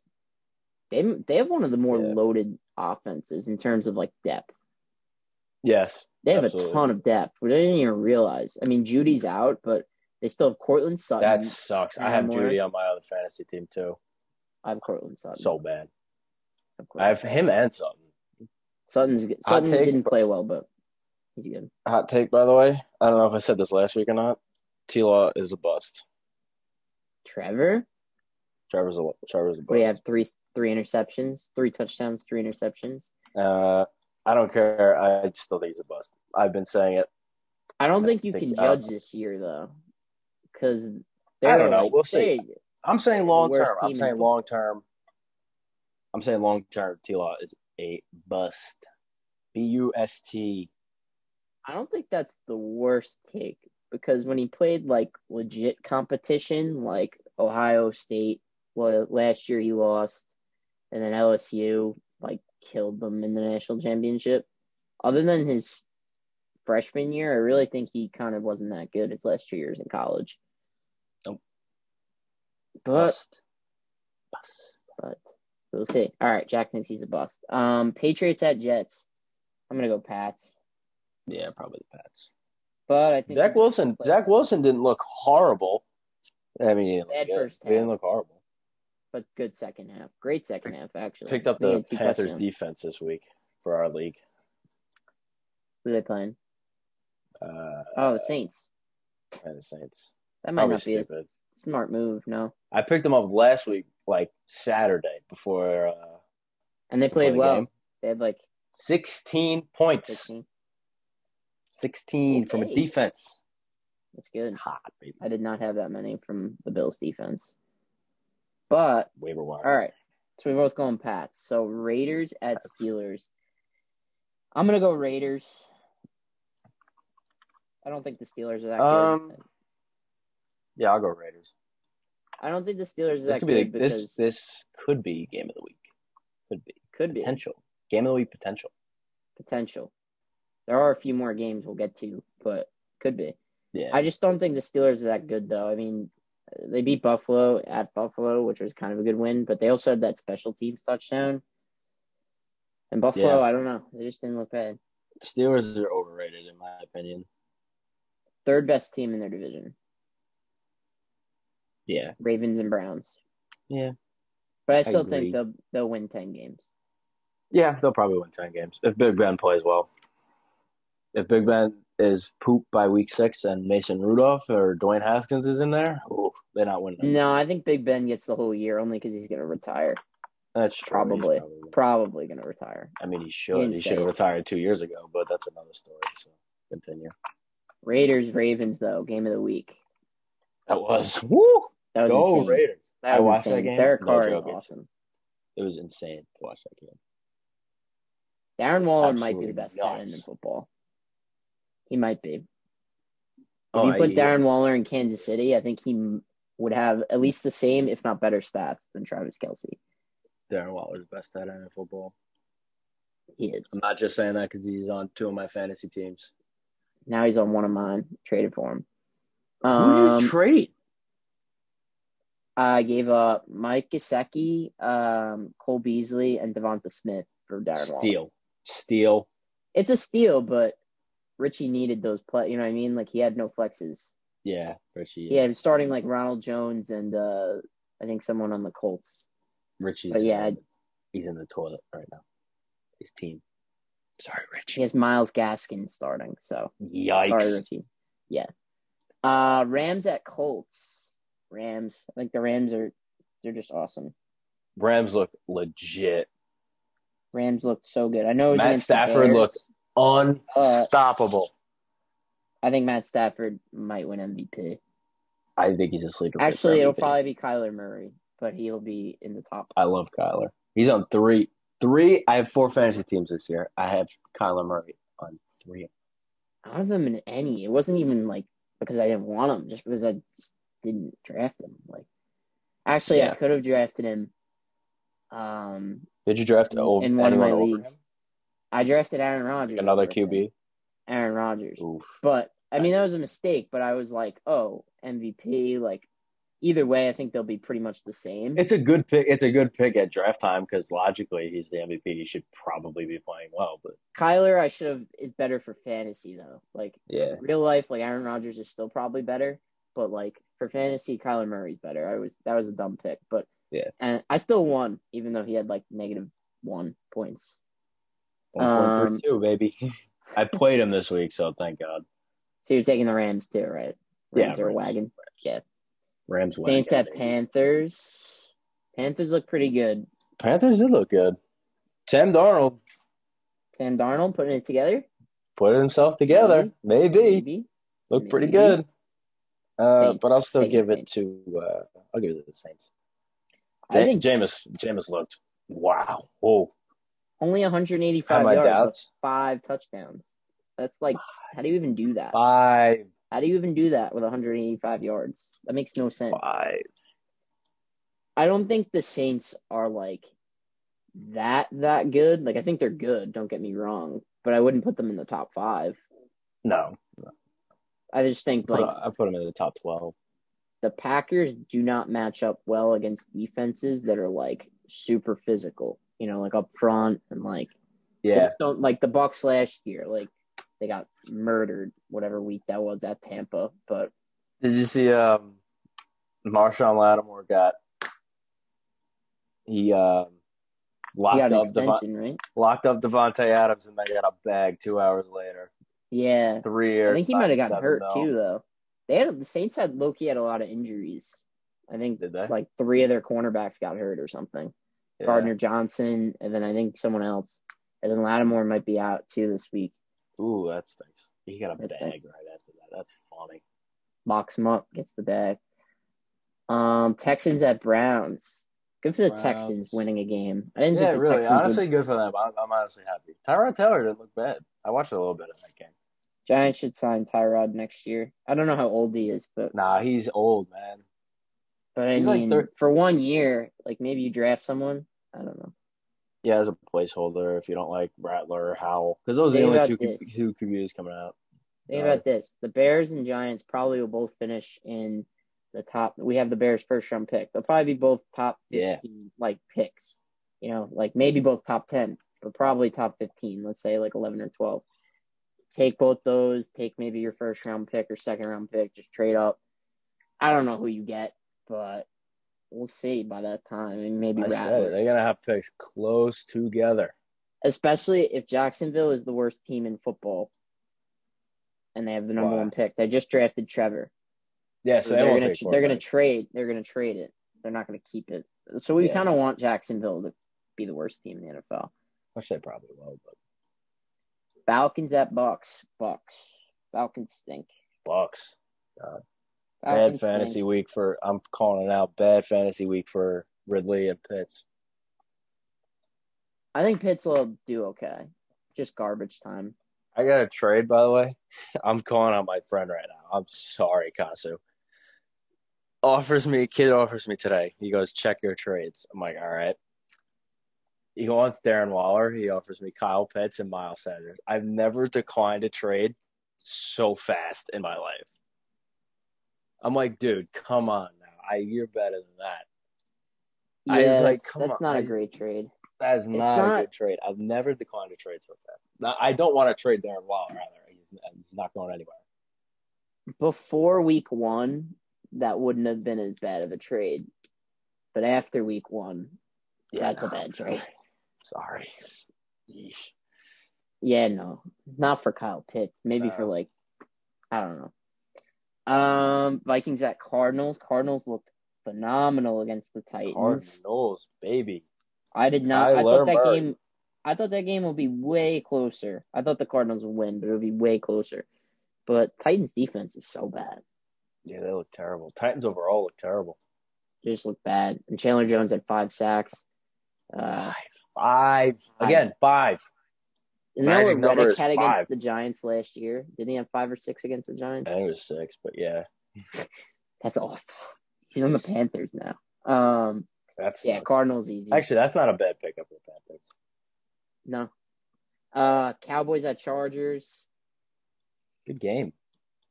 they they have one of the more yeah. loaded offenses in terms of like depth. Yes, they have absolutely. a ton of depth, which I didn't even realize. I mean, Judy's out, but they still have Cortland Sutton. That sucks. I have Judy on my other fantasy team too. I have Cortland Sutton so bad. I have him and Sutton. Sutton's Sutton take, didn't play well, but. He's good. Hot take, by the way. I don't know if I said this last week or not. T-Law is a bust. Trevor? Trevor's a, Trevor's a bust. We have three three interceptions, three touchdowns, three interceptions. Uh, I don't care. I still think he's a bust. I've been saying it. I don't I think you think, can judge this year, though. Because I don't know. Like, we'll see. I'm saying long-term. I'm saying long-term. I'm saying long-term T-Law is a bust. B U S T. I don't think that's the worst take because when he played like legit competition, like Ohio State, well, last year he lost, and then L S U like killed them in the national championship. Other than his freshman year, I really think he kind of wasn't that good his last two years in college. Nope. But, bust. Bust. But we'll see. All right, Jack thinks he's a bust. Um, Patriots at Jets. I'm gonna go Pats. Yeah, probably the Pats. But I think Zach Wilson Zach Wilson didn't look horrible. I mean, he didn't, bad look, first half. He didn't look horrible. But good second half. Great second half, actually. Picked up the Panthers defense this week for our league. Who are they playing? Uh, oh, the Saints. Yeah, the Saints. That might not be a smart move, no. I picked them up last week, like Saturday, before. Uh, and they played well. They had like sixteen points. sixteen sixteen okay. From a defense. That's good. Hot, baby. I did not have that many from the Bills defense. But waiver wire. All right. So we're both going Pats. So Raiders at Pats. Steelers. I'm going to go Raiders. I don't think the Steelers are that um, good. Yeah, I'll go Raiders. I don't think the Steelers are this that could good. Be a, this, this could be game of the week. Could be. Could be. Potential. Game of the week potential. Potential. There are a few more games we'll get to, but could be. Yeah. I just don't think the Steelers are that good, though. I mean, they beat Buffalo at Buffalo, which was kind of a good win, but they also had that special teams touchdown. And Buffalo, yeah. I don't know. They just didn't look bad. Steelers are overrated, in my opinion. Third best team in their division. Yeah. Ravens and Browns. Yeah. But I still I think they'll, they'll win ten games. Yeah, they'll probably win ten games if Big Ben plays well. If Big Ben is pooped by week six and Mason Rudolph or Dwayne Haskins is in there, ooh, they're not winning. Them. No, I think Big Ben gets the whole year only because he's going to retire. That's true. Probably. He's probably probably going to retire. I mean, he should. He, he should have retired two years ago, but that's another story. So continue. Raiders, Ravens, though. Game of the week. That was. Woo! That was Go insane. Raiders. That was I watched insane. That game. Derek Carr no is awesome. It was insane to watch that game. Darren Waller Absolutely might be the best nuts. tight end in football. He might be. If oh, you put I, Darren yeah. Waller in Kansas City, I think he would have at least the same, if not better, stats than Travis Kelce. Darren Waller's the best tight end in football. He is. I'm not just saying that because he's on two of my fantasy teams. Now he's on one of mine. Traded for him. Um, Who did you trade? I gave up Mike Gesicki, um, Cole Beasley, and DeVonta Smith for Darren Waller. Steal. Steal. It's a steal, but Richie needed those play. You know what I mean? Like, he had no flexes. Yeah, Richie. Yeah, he was starting, like, Ronald Jones and uh, I think someone on the Colts. Richie's but, yeah, he's in the toilet right now. His team. Sorry, Richie. He has Miles Gaskin starting, so. Yikes. Sorry, Richie. Yeah. Uh, Rams at Colts. Rams, like the Rams are, they're just awesome. Rams look legit. Rams looked so good. I know Matt Stafford looked unstoppable. Uh, I think Matt Stafford might win M V P. I think he's a sleeper. Actually, it'll probably be Kyler Murray, but he'll be in the top. I love Kyler. He's on three, three. I have four fantasy teams this year. I have Kyler Murray on three. Out of them in any, it wasn't even like because I didn't want him, just because I. Just, didn't draft him. Like, actually, yeah. I could have drafted him. Um, Did you draft in, over, in one of my leagues? Him? I drafted Aaron Rodgers. Another Q B? Him. Aaron Rodgers. Oof, but, I nice. mean, that was a mistake, but I was like, oh, M V P. Like, either way, I think they'll be pretty much the same. It's a good pick. It's a good pick at draft time because, logically, he's the M V P. He should probably be playing well. But Kyler, I should have, is better for fantasy, though. Like, yeah. real life, like, Aaron Rodgers is still probably better, but, like, for fantasy, Kyler Murray's better. I was that was a dumb pick, but yeah, and I still won, even though he had like negative one points. one point three two, um, baby. I played him this week, so thank God. So you're taking the Rams too, right? Rams yeah, are Rams, wagon. Rams. Yeah, Rams. Wagon, Saints at Panthers. Panthers look pretty good. Panthers did look good. Sam Darnold. Sam Darnold putting it together. Put it himself together, maybe. maybe. maybe. Looked maybe. pretty good. Uh, Saints, but I'll still give it to uh, I'll give it to the Saints. I think Jameis Jameis looked wow. Whoa, only one hundred eighty-five yards, five touchdowns. That's like five. how do you even do that? Five. How do you even do that with one hundred eighty-five yards? That makes no sense. Five. I don't think the Saints are like that that good. Like I think they're good. Don't get me wrong, but I wouldn't put them in the top five. No. no. I just think, like... I put them in the top twelve. The Packers do not match up well against defenses that are, like, super physical. You know, like, up front and, like... Yeah. Don't, like, the Bucs last year, like, they got murdered whatever week that was at Tampa, but... Did you see um, Marshawn Lattimore got... He, um... Locked, he got an up extension, Devon- right? Locked up Devontae Adams and they got a bag two hours later. Yeah, three years. I think he might have gotten seven, hurt though. too, though. They had the Saints had Loki had a lot of injuries. I think Did they? like three of their cornerbacks got hurt or something. Yeah. Gardner Johnson, and then I think someone else, and then Lattimore might be out too this week. Ooh, that stinks. He got a that bag stinks. right after that. That's funny. Locks him up, gets the bag. Um, Texans at Browns. Good for the Browns. Texans winning a game. I didn't. Yeah, think the really. Texans honestly, would... good for them. I'm, I'm honestly happy. Tyrod Taylor didn't look bad. I watched a little bit of that game. Giants should sign Tyrod next year. I don't know how old he is, but nah, he's old, man. But I he's mean, like thir- for one year, like maybe you draft someone. I don't know. Yeah, as a placeholder, if you don't like Rattler or Howell, because those think are the only two Q Bs two Q Bs coming out. Think uh, about this: the Bears and Giants probably will both finish in the top. We have the Bears' first round pick. They'll probably be both top fifteen, yeah. like picks. You know, like maybe both top ten, but probably top fifteen. Let's say like eleven or twelve. Take both those, take maybe your first round pick or second round pick, just trade up. I don't know who you get, but we'll see by that time. And maybe I said it, they're going to have picks close together. Especially if Jacksonville is the worst team in football and they have the number wow. one pick. They just drafted Trevor. Yeah, so, so they they're going to they're going to trade, they're going to trade it. They're not going to keep it. So we yeah. kind of want Jacksonville to be the worst team in the N F L. Which they probably will, but Falcons at Bucks. Bucks. Falcons stink. Bucks. God. Bad fantasy stink. week for – I'm calling it out. Bad fantasy week for Ridley and Pitts. I think Pitts will do okay. just garbage time. I got a trade, by the way. I'm calling on my friend right now. I'm sorry, Kasu. Offers me, kid offers me today. He goes, check your trades. I'm like, all right. He wants Darren Waller. He offers me Kyle Pitts and Miles Sanders. I've never declined a trade so fast in my life. I'm like, dude, come on now. I, you're better than that. Yeah, I was like, come that's on. That's not I, a great trade. That is not, not a good trade. I've never declined a trade so fast. Now, I don't want to trade Darren Waller either. He's, he's not going anywhere. Before week one, that wouldn't have been as bad of a trade. But after week one, yeah, that's no, a bad trade. Sorry. sorry. Yeah, no. Not for Kyle Pitts. Maybe uh, for, like, I don't know. Um, Vikings at Cardinals. Cardinals looked phenomenal against the Titans. Cardinals, baby. I did not. I, I thought that Murray. game. I thought that game would be way closer. I thought the Cardinals would win, but it would be way closer. But Titans defense is so bad. Yeah, they look terrible. Titans overall look terrible. They just look bad. And Chandler Jones had five sacks. Uh, five, five again, five. Isn't that what Reddick had against the Giants last year? Didn't he have five or six against the Giants? I think it was six, but yeah. That's awful. He's on the Panthers now. Um, that's yeah, Cardinals easy. Actually, that's not a bad pickup for the Panthers. No. Uh, Cowboys at Chargers. Good game,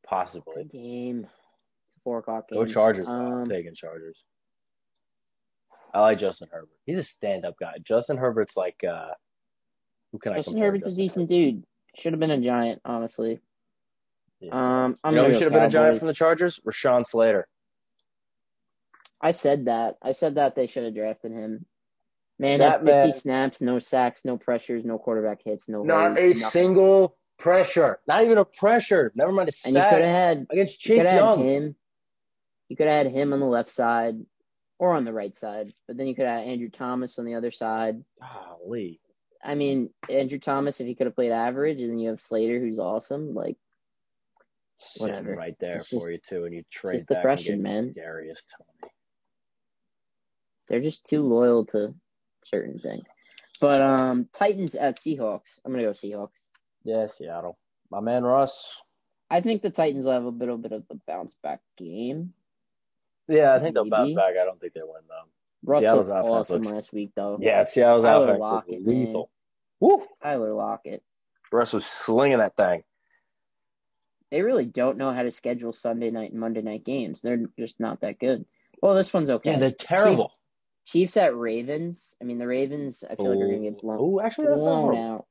possibly. Good game. It's a four o'clock game. Go Chargers. Um, I'm taking Chargers. I like Justin Herbert. He's a stand-up guy. Justin Herbert's like uh, who can Justin I? Herbert's Justin Herbert's a decent dude. Should have been a Giant, honestly. Yeah. Um, I'm you know who should have been a Giant from the Chargers? Rashawn Slater. I said that. I said that they should have drafted him. Man, that fifty man, snaps, no sacks, no pressures, no quarterback hits, no not worries, a nothing. Single pressure. Not even a pressure. Never mind a sack. And you could have had against Chase Young. Had him. You could have had him on the left side or on the right side, but then you could have had Andrew Thomas on the other side. Golly. I mean, Andrew Thomas, if he could have played average, and then you have Slater, who's awesome. Like, whatever. Sitting right there it's for just, you, too, and you trade it's just back depression, and man. Darius Tony. They're just too loyal to certain things. But um, Titans at Seahawks. I'm going to go Seahawks. Yeah, Seattle. My man, Russ. I think the Titans will have a little bit of a bounce-back game. Yeah, I think Maybe. they'll bounce back. I don't think they win, though. Russ Seattle's offense awesome looks... last week, though. Yeah, Seattle's Tyler offense Lockett, was lethal. Woo! Tyler Lockett. Russ was slinging that thing. They really don't know how to schedule Sunday night and Monday night games. They're just not that good. Well, this one's okay. Yeah, they're terrible. Chiefs. Chiefs at Ravens. I mean, the Ravens, I feel ooh, like are going to get blown, ooh, actually, that's blown out.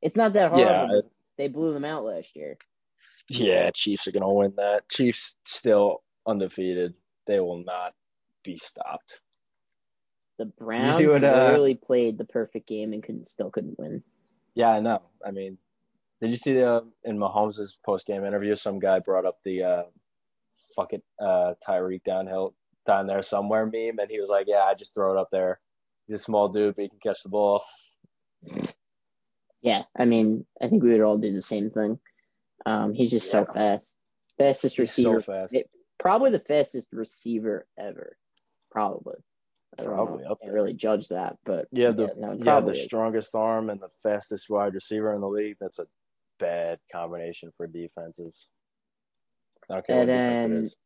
It's not that hard. Yeah, they blew them out last year. Yeah, Chiefs are going to win that. Chiefs still undefeated. They will not be stopped. The Browns what, uh, literally played the perfect game and couldn't still couldn't win. Yeah, I know. I mean, did you see the, in Mahomes' post-game interview, some guy brought up the uh, fuck it, uh, Tyreek Downhill. Down there somewhere meme, and he was like, yeah, I just throw it up there. He's a small dude, but he can catch the ball. Yeah, I mean, I think we would all do the same thing. Um, he's just yeah. so fast. Fastest receiver. So fast. It, probably the fastest receiver ever. Probably. I don't probably know. Up there. I really judge that, but yeah, the, yeah, no, yeah, the strongest arm and the fastest wide receiver in the league. That's a bad combination for defenses. Okay, what defense it is.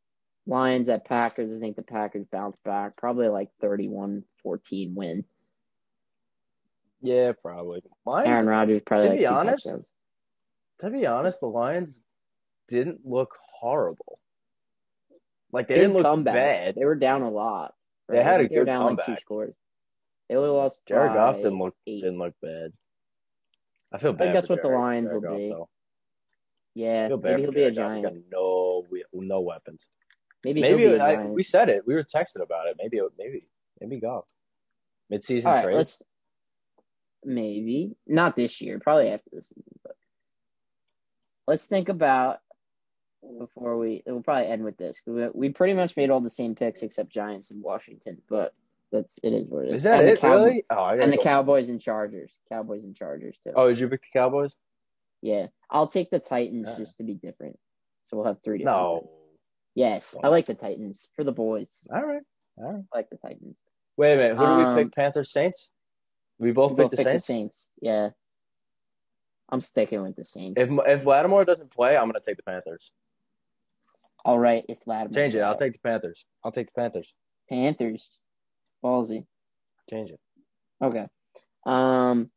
Lions at Packers. I think the Packers bounce back. Probably like thirty-one fourteen win. Yeah, probably. Lions, Aaron Rodgers probably to like be two honest, touchdowns. To be honest, the Lions didn't look horrible. Like, they, they didn't look comeback. bad. They were down a lot. Right? They had a they good were down comeback. Like two scores. They only lost Jared Goff didn't look, didn't look bad. I feel bad I guess for what Jared, the Lions Jared will Goff, be. Though. Yeah, maybe he'll be a Giant. Got no, no weapons. Maybe, maybe I, we said it. We were texting about it. Maybe, maybe, maybe golf. Mid-season right, trade. Let's, maybe not this year. Probably after the season. But let's think about before we. We'll probably end with this. We, we pretty much made all the same picks except Giants and Washington. But that's it is what it is. Is that and it? Cow- really? Oh, I and the go. Cowboys and Chargers. Cowboys and Chargers too. Oh, did you pick the Cowboys? Yeah, I'll take the Titans right. just to be different. So we'll have three different. No. Picks. Yes, I like the Titans for the boys. All right, all right. I like the Titans. Wait a minute, who do um, we pick? Panthers, Saints. We both we picked both the, pick Saints? the Saints. Yeah. I'm sticking with the Saints. If if Lattimore doesn't play, I'm going to take the Panthers. All right, if Lattimore. Change it. I'll take the Panthers. I'll take the Panthers. Panthers. Ballsy. Change it. Okay. Um,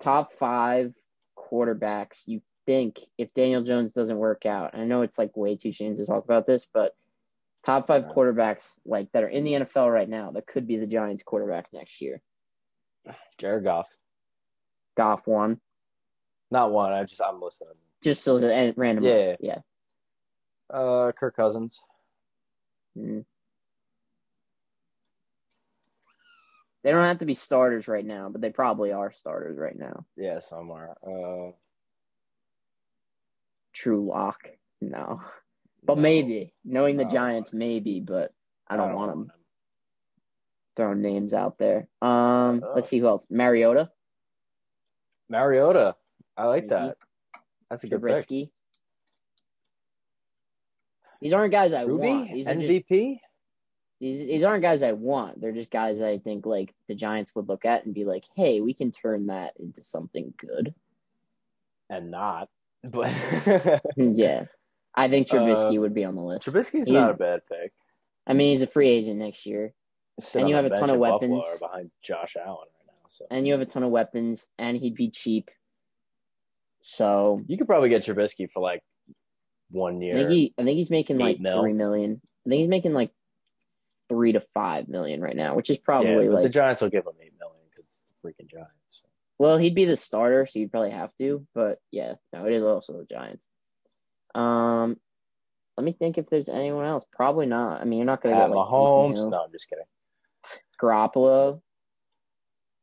top five quarterbacks you think if Daniel Jones doesn't work out. I know it's like way too soon to talk about this, but top five quarterbacks like that are in the N F L right now that could be the Giants quarterback next year. Jared Goff. Goff one. Not one. I just I'm listening. Just so the random. Yeah. Yeah. Uh, Kirk Cousins. Mm. They don't have to be starters right now, but they probably are starters right now. Yeah, some are. Uh, True Lock, no, but no, maybe knowing no, the Giants, maybe. But I don't, I don't want them throwing names out there. Um, uh, let's see who else. Mariota. Mariota, I like maybe. that. That's a good Trubisky. Pick. These aren't guys I Ruby? want. These M V P. Just, These these aren't guys I want. They're just guys that I think like the Giants would look at and be like, "Hey, we can turn that into something good," and not. But yeah, I think Trubisky uh, would be on the list. Trubisky's he's, not a bad pick. I mean, he's a free agent next year, Sit and you have a ton of weapons behind Josh Allen right now. So. And you have a ton of weapons, and he'd be cheap. So you could probably get Trubisky for like one year. I think, he, I think he's making like mil. three million. I think he's making like. Three to five million right now, which is probably yeah, like the Giants will give him eight million because it's the freaking Giants. So. Well, he'd be the starter, so you'd probably have to. But yeah, no, it is also the Giants. Um, let me think if there's anyone else. Probably not. I mean, you're not going to get like Mahomes. No, I'm just kidding. Garoppolo.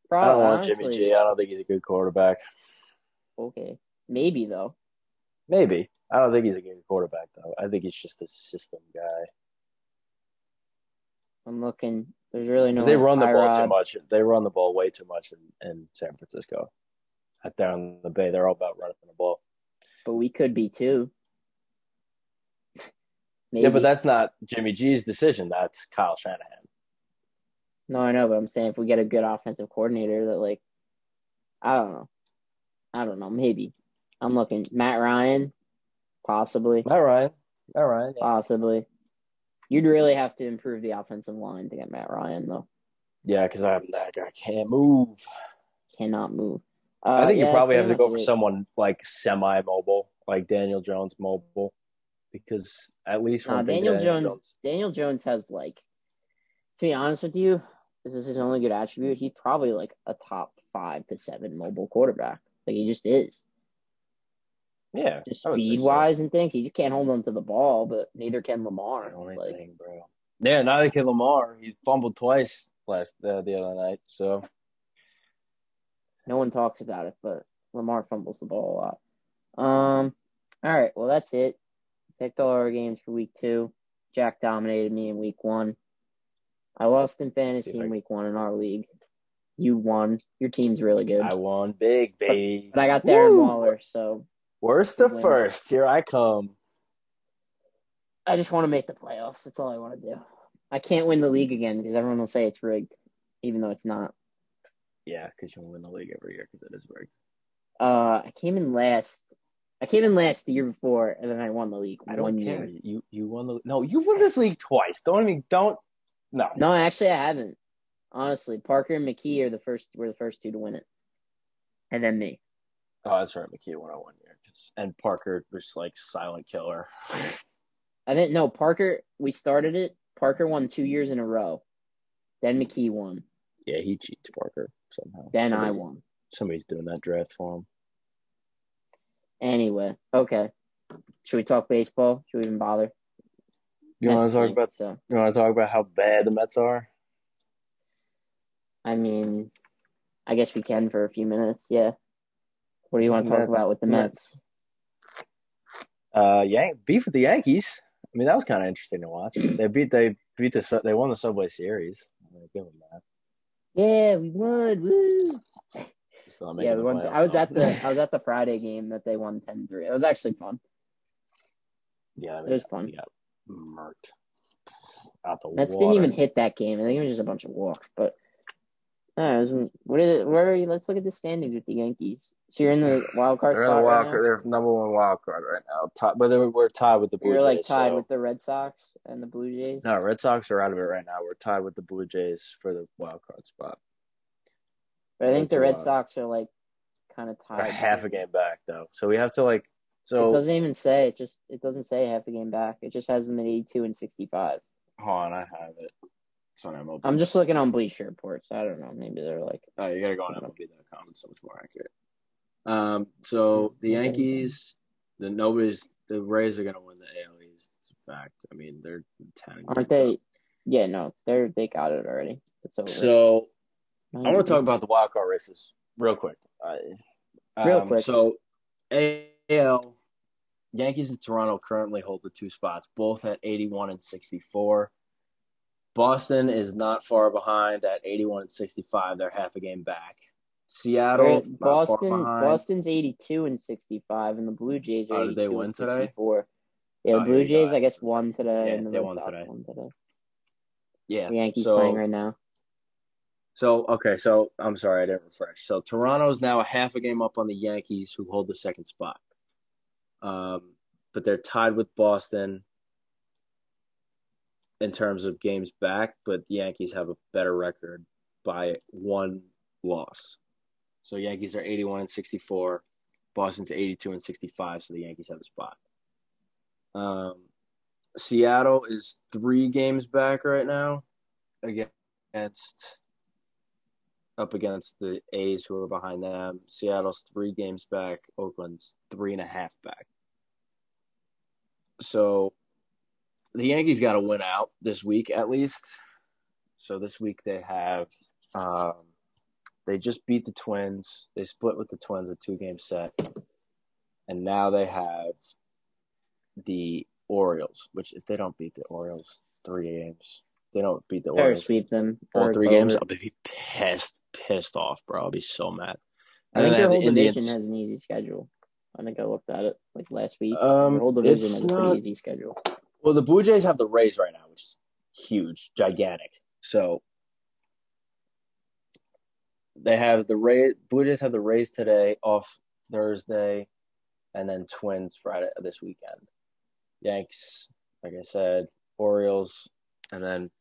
Probably, I don't want honestly, Jimmy G. I don't think he's a good quarterback. Okay, maybe though. Maybe I don't think he's a good quarterback though. I think he's just a system guy. I'm looking. There's really no. They run the ball too much. They run the ball way too much in, in San Francisco. Out there on the Bay, they're all about running the ball. But we could be too. Maybe. Yeah, but that's not Jimmy G's decision. That's Kyle Shanahan. No, I know, but I'm saying if we get a good offensive coordinator, that like, I don't know, I don't know. Maybe I'm looking. Matt Ryan, possibly. Matt Ryan. Matt Ryan. Yeah. Possibly. You'd really have to improve the offensive line to get Matt Ryan, though. Yeah, because I'm that guy can't move. Cannot move. Uh, I think yeah, you probably have to go for it. someone like semi-mobile, like Daniel Jones mobile, because at least nah, one thing Daniel Jones, Jones. Daniel Jones has like, to be honest with you, this is his only good attribute. He's probably like a top five to seven mobile quarterback. Like he just is. Yeah, just speed wise so. and things, he just can't hold on to the ball. But neither can Lamar. The only like, thing, bro. Yeah, neither can Lamar. He fumbled twice last uh, the other night. So no one talks about it, but Lamar fumbles the ball a lot. Um, all right, well that's it. Picked all our games for week two. Jack dominated me in week one. I lost in fantasy in week one in our league. You won. Your team's really good. I won big, baby. But, but I got Darren Waller, so. Worst to first. Here I come. I just want to make the playoffs. That's all I want to do. I can't win the league again because everyone will say it's rigged, even though it's not. Yeah, because you won't win the league every year because it is rigged. Uh, I came in last. I came in last the year before, and then I won the league. I don't care. Year. You you won the no. You won this league twice. Don't I mean don't no. No, actually, I haven't. Honestly, Parker and McKee are the first. Were the first two to win it, and then me. Oh, that's right. McKee won one year. And Parker was like silent killer. I didn't know Parker. We started it. Parker won two years in a row. Then McKee won. Yeah, he cheats Parker somehow. Then somebody's, I won. Somebody's doing that draft for him. Anyway, okay. Should we talk baseball? Should we even bother? You want to talk about? So. You want to talk about how bad the Mets are? I mean, I guess we can for a few minutes. Yeah. What do you want to talk Mets. about with the Mets? Uh, Yan- beef with the Yankees. I mean, that was kind of interesting to watch. They beat they beat the they won the Subway Series. I mean, give them that. Yeah, we won. Woo. Yeah, we won. I was at the I was at the Friday game that they won ten three. It was actually fun. Yeah, I mean, it was fun. Yeah, murked. Out the Mets water. Didn't even hit that game. I think it was just a bunch of walks. But No, it was, what is it? Where are you? Let's look at the standings with the Yankees. So you're in the wild card they're spot. In the wild right card, now? They're number one wild card right now. Top, but they were, we're tied with the Blue Jays. We're like tied so. with the Red Sox and the Blue Jays. No, Red Sox are out of it right now. We're tied with the Blue Jays for the wild card spot. But I think That's the Red Sox are like kind of tied. We're half a game back though, so we have to like. So it doesn't even say it. Just it doesn't say half a game back. It just has them at eighty-two and sixty-five. Hold on, I have it. On I'm just looking on Bleacher Reports. I don't know. Maybe they're like... Oh, you got to go on M L B dot com. It's so much more accurate. Um, so, the Yankees, the nobody's... The Rays are going to win the A L East. It's a fact. I mean, they're ten. Aren't they... Up. Yeah, no. They they got it already. It's over. So, I want to talk about the wild card races real quick. Uh, um, real quick. So, A L... Yankees and Toronto currently hold the two spots, both at eighty-one and sixty-four. Boston is not far behind at eighty-one and sixty-five. They're half a game back. Seattle, not Boston, far behind. Boston's eighty-two and sixty-five, and the Blue Jays are oh, eighty-two did they win and sixty-four. Today? Yeah, the oh, Blue yeah, Jays, I guess, won today. Yeah, and the they won today. won today. Yeah, the Yankees so, playing right now. So okay, so I'm sorry, I didn't refresh. So Toronto's now a half a game up on the Yankees, who hold the second spot. Um, but they're tied with Boston in terms of games back, but the Yankees have a better record by one loss. So Yankees are eighty-one and sixty-four. Boston's eighty-two and sixty-five, so the Yankees have a spot. Um, Seattle is three games back right now against up against the A's, who are behind them. Seattle's three games back. Oakland's three and a half back. So the Yankees got to win out this week at least. So this week they have um, – they just beat the Twins. They split with the Twins a two-game set. And now they have the Orioles, which if they don't beat the Orioles three games, if they don't beat the or Orioles sweep them, all three games, over. I'll be pissed, pissed off, bro. I'll be so mad. I and think their whole the division Indians. has an easy schedule. I think I looked at it like last week. Um, their whole division has not... a pretty easy schedule. Well, the Blue Jays have the Rays right now, which is huge, gigantic. So they have the Rays. Blue Jays have the Rays today, off Thursday, and then Twins Friday this weekend. Yanks, like I said, Orioles, and then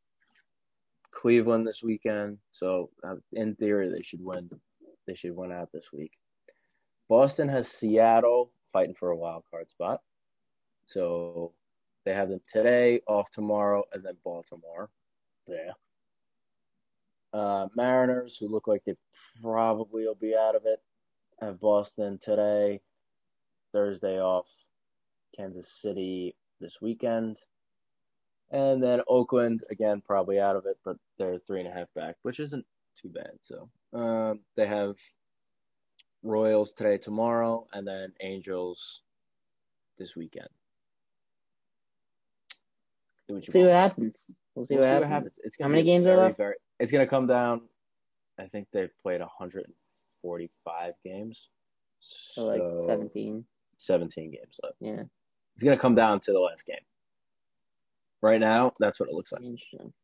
Cleveland this weekend. So in theory, they should win. They should win out this week. Boston has Seattle fighting for a wild card spot. So. They have them today, off tomorrow, and then Baltimore. Yeah. Uh, Mariners, who look like they probably will be out of it, have Boston today, Thursday off, Kansas City this weekend. And then Oakland, again, probably out of it, but they're three and a half back, which isn't too bad. So um, they have Royals today, tomorrow, and then Angels this weekend. What see want. what happens. We'll see, we'll what, see happens. what happens. It's How many games very, are left? Very, it's going to come down. I think they've played one hundred forty-five games. So, so like seventeen. seventeen games left. Yeah. It's going to come down to the last game. Right now, that's what it looks like. Interesting.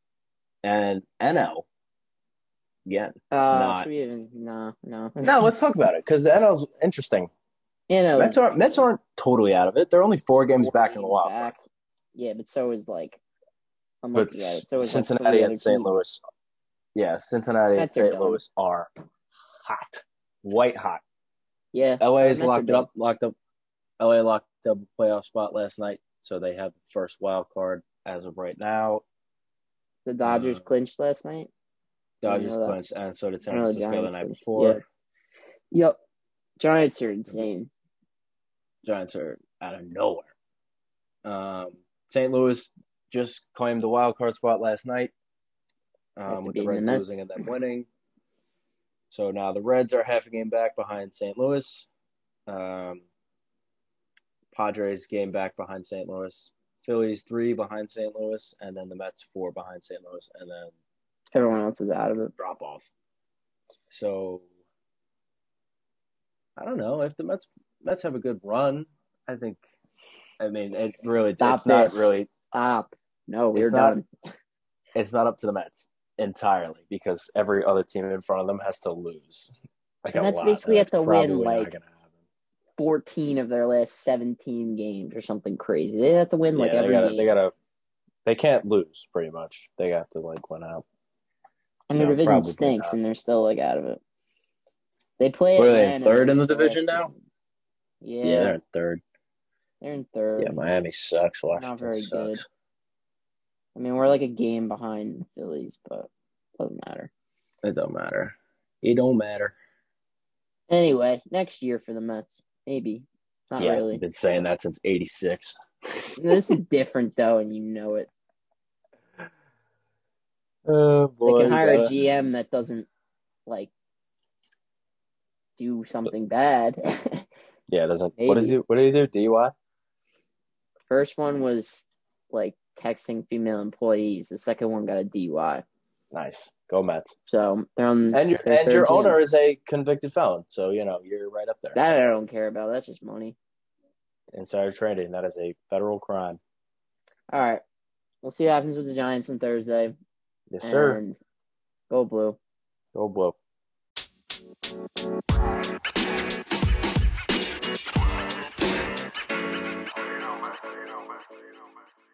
And N L, again. Uh, not, should we even? No, no. No, let's talk about it because the N L's interesting. You know, Mets aren't, Mets aren't totally out of it. They're only four games four back games in the wild card. Yeah, but so is like I'm but looking at it. So is Cincinnati like and Saint Louis. Yeah, Cincinnati Mets and Saint Louis are hot. White hot. Yeah. L A's locked it up, locked up L A locked up a playoff spot last night, so they have the first wild card as of right now. The Dodgers uh, clinched last night. Dodgers clinched, and so did San Francisco the night clinched. before. Yeah. Yep. Giants are insane. Giants are out of nowhere. Um Saint Louis just claimed the wild card spot last night um, with the Reds the losing and then winning. So now the Reds are half a game back behind Saint Louis. Um, Padres game back behind Saint Louis. Phillies three behind Saint Louis, and then the Mets four behind Saint Louis, and then everyone else is out of it. Drop off. So I don't know if the Mets Mets have a good run. I think. I mean, it really – It's this. not really – Stop. No, we're it's done. Not, it's not up to the Mets. entirely because every other team in front of them has to lose. Like and a that's lot. basically that's at the win, like fourteen of their last seventeen games or something crazy. They have to win yeah, like every gotta, game. They gotta, they can't lose pretty much. They have to like win out. And so the division stinks, not. and they're still like out of it. They play. What are they in third in the division now? Yeah. yeah, they're in third. They're in third. Yeah, Miami sucks. Washington Not very sucks. Good. I mean, we're like a game behind the Phillies, but it doesn't matter. It don't matter. It don't matter. Anyway, next year for the Mets, maybe. Not yeah, really. I've been saying that since eighty-six. This is different, though, and you know it. Oh, boy, they can hire gotta... a G M that doesn't, like, do something bad. Yeah, it doesn't. Maybe. What is it? What did he do? D U I? First one was, like, texting female employees. The second one got a D U I. Nice. Go Mets. So they're on and your and your owner is a convicted felon, so you know you're right up there. That I don't care about. That's just money. Insider trading. That is a federal crime. All right, we'll see what happens with the Giants on Thursday. Yes, and sir. Go blue. Go blue.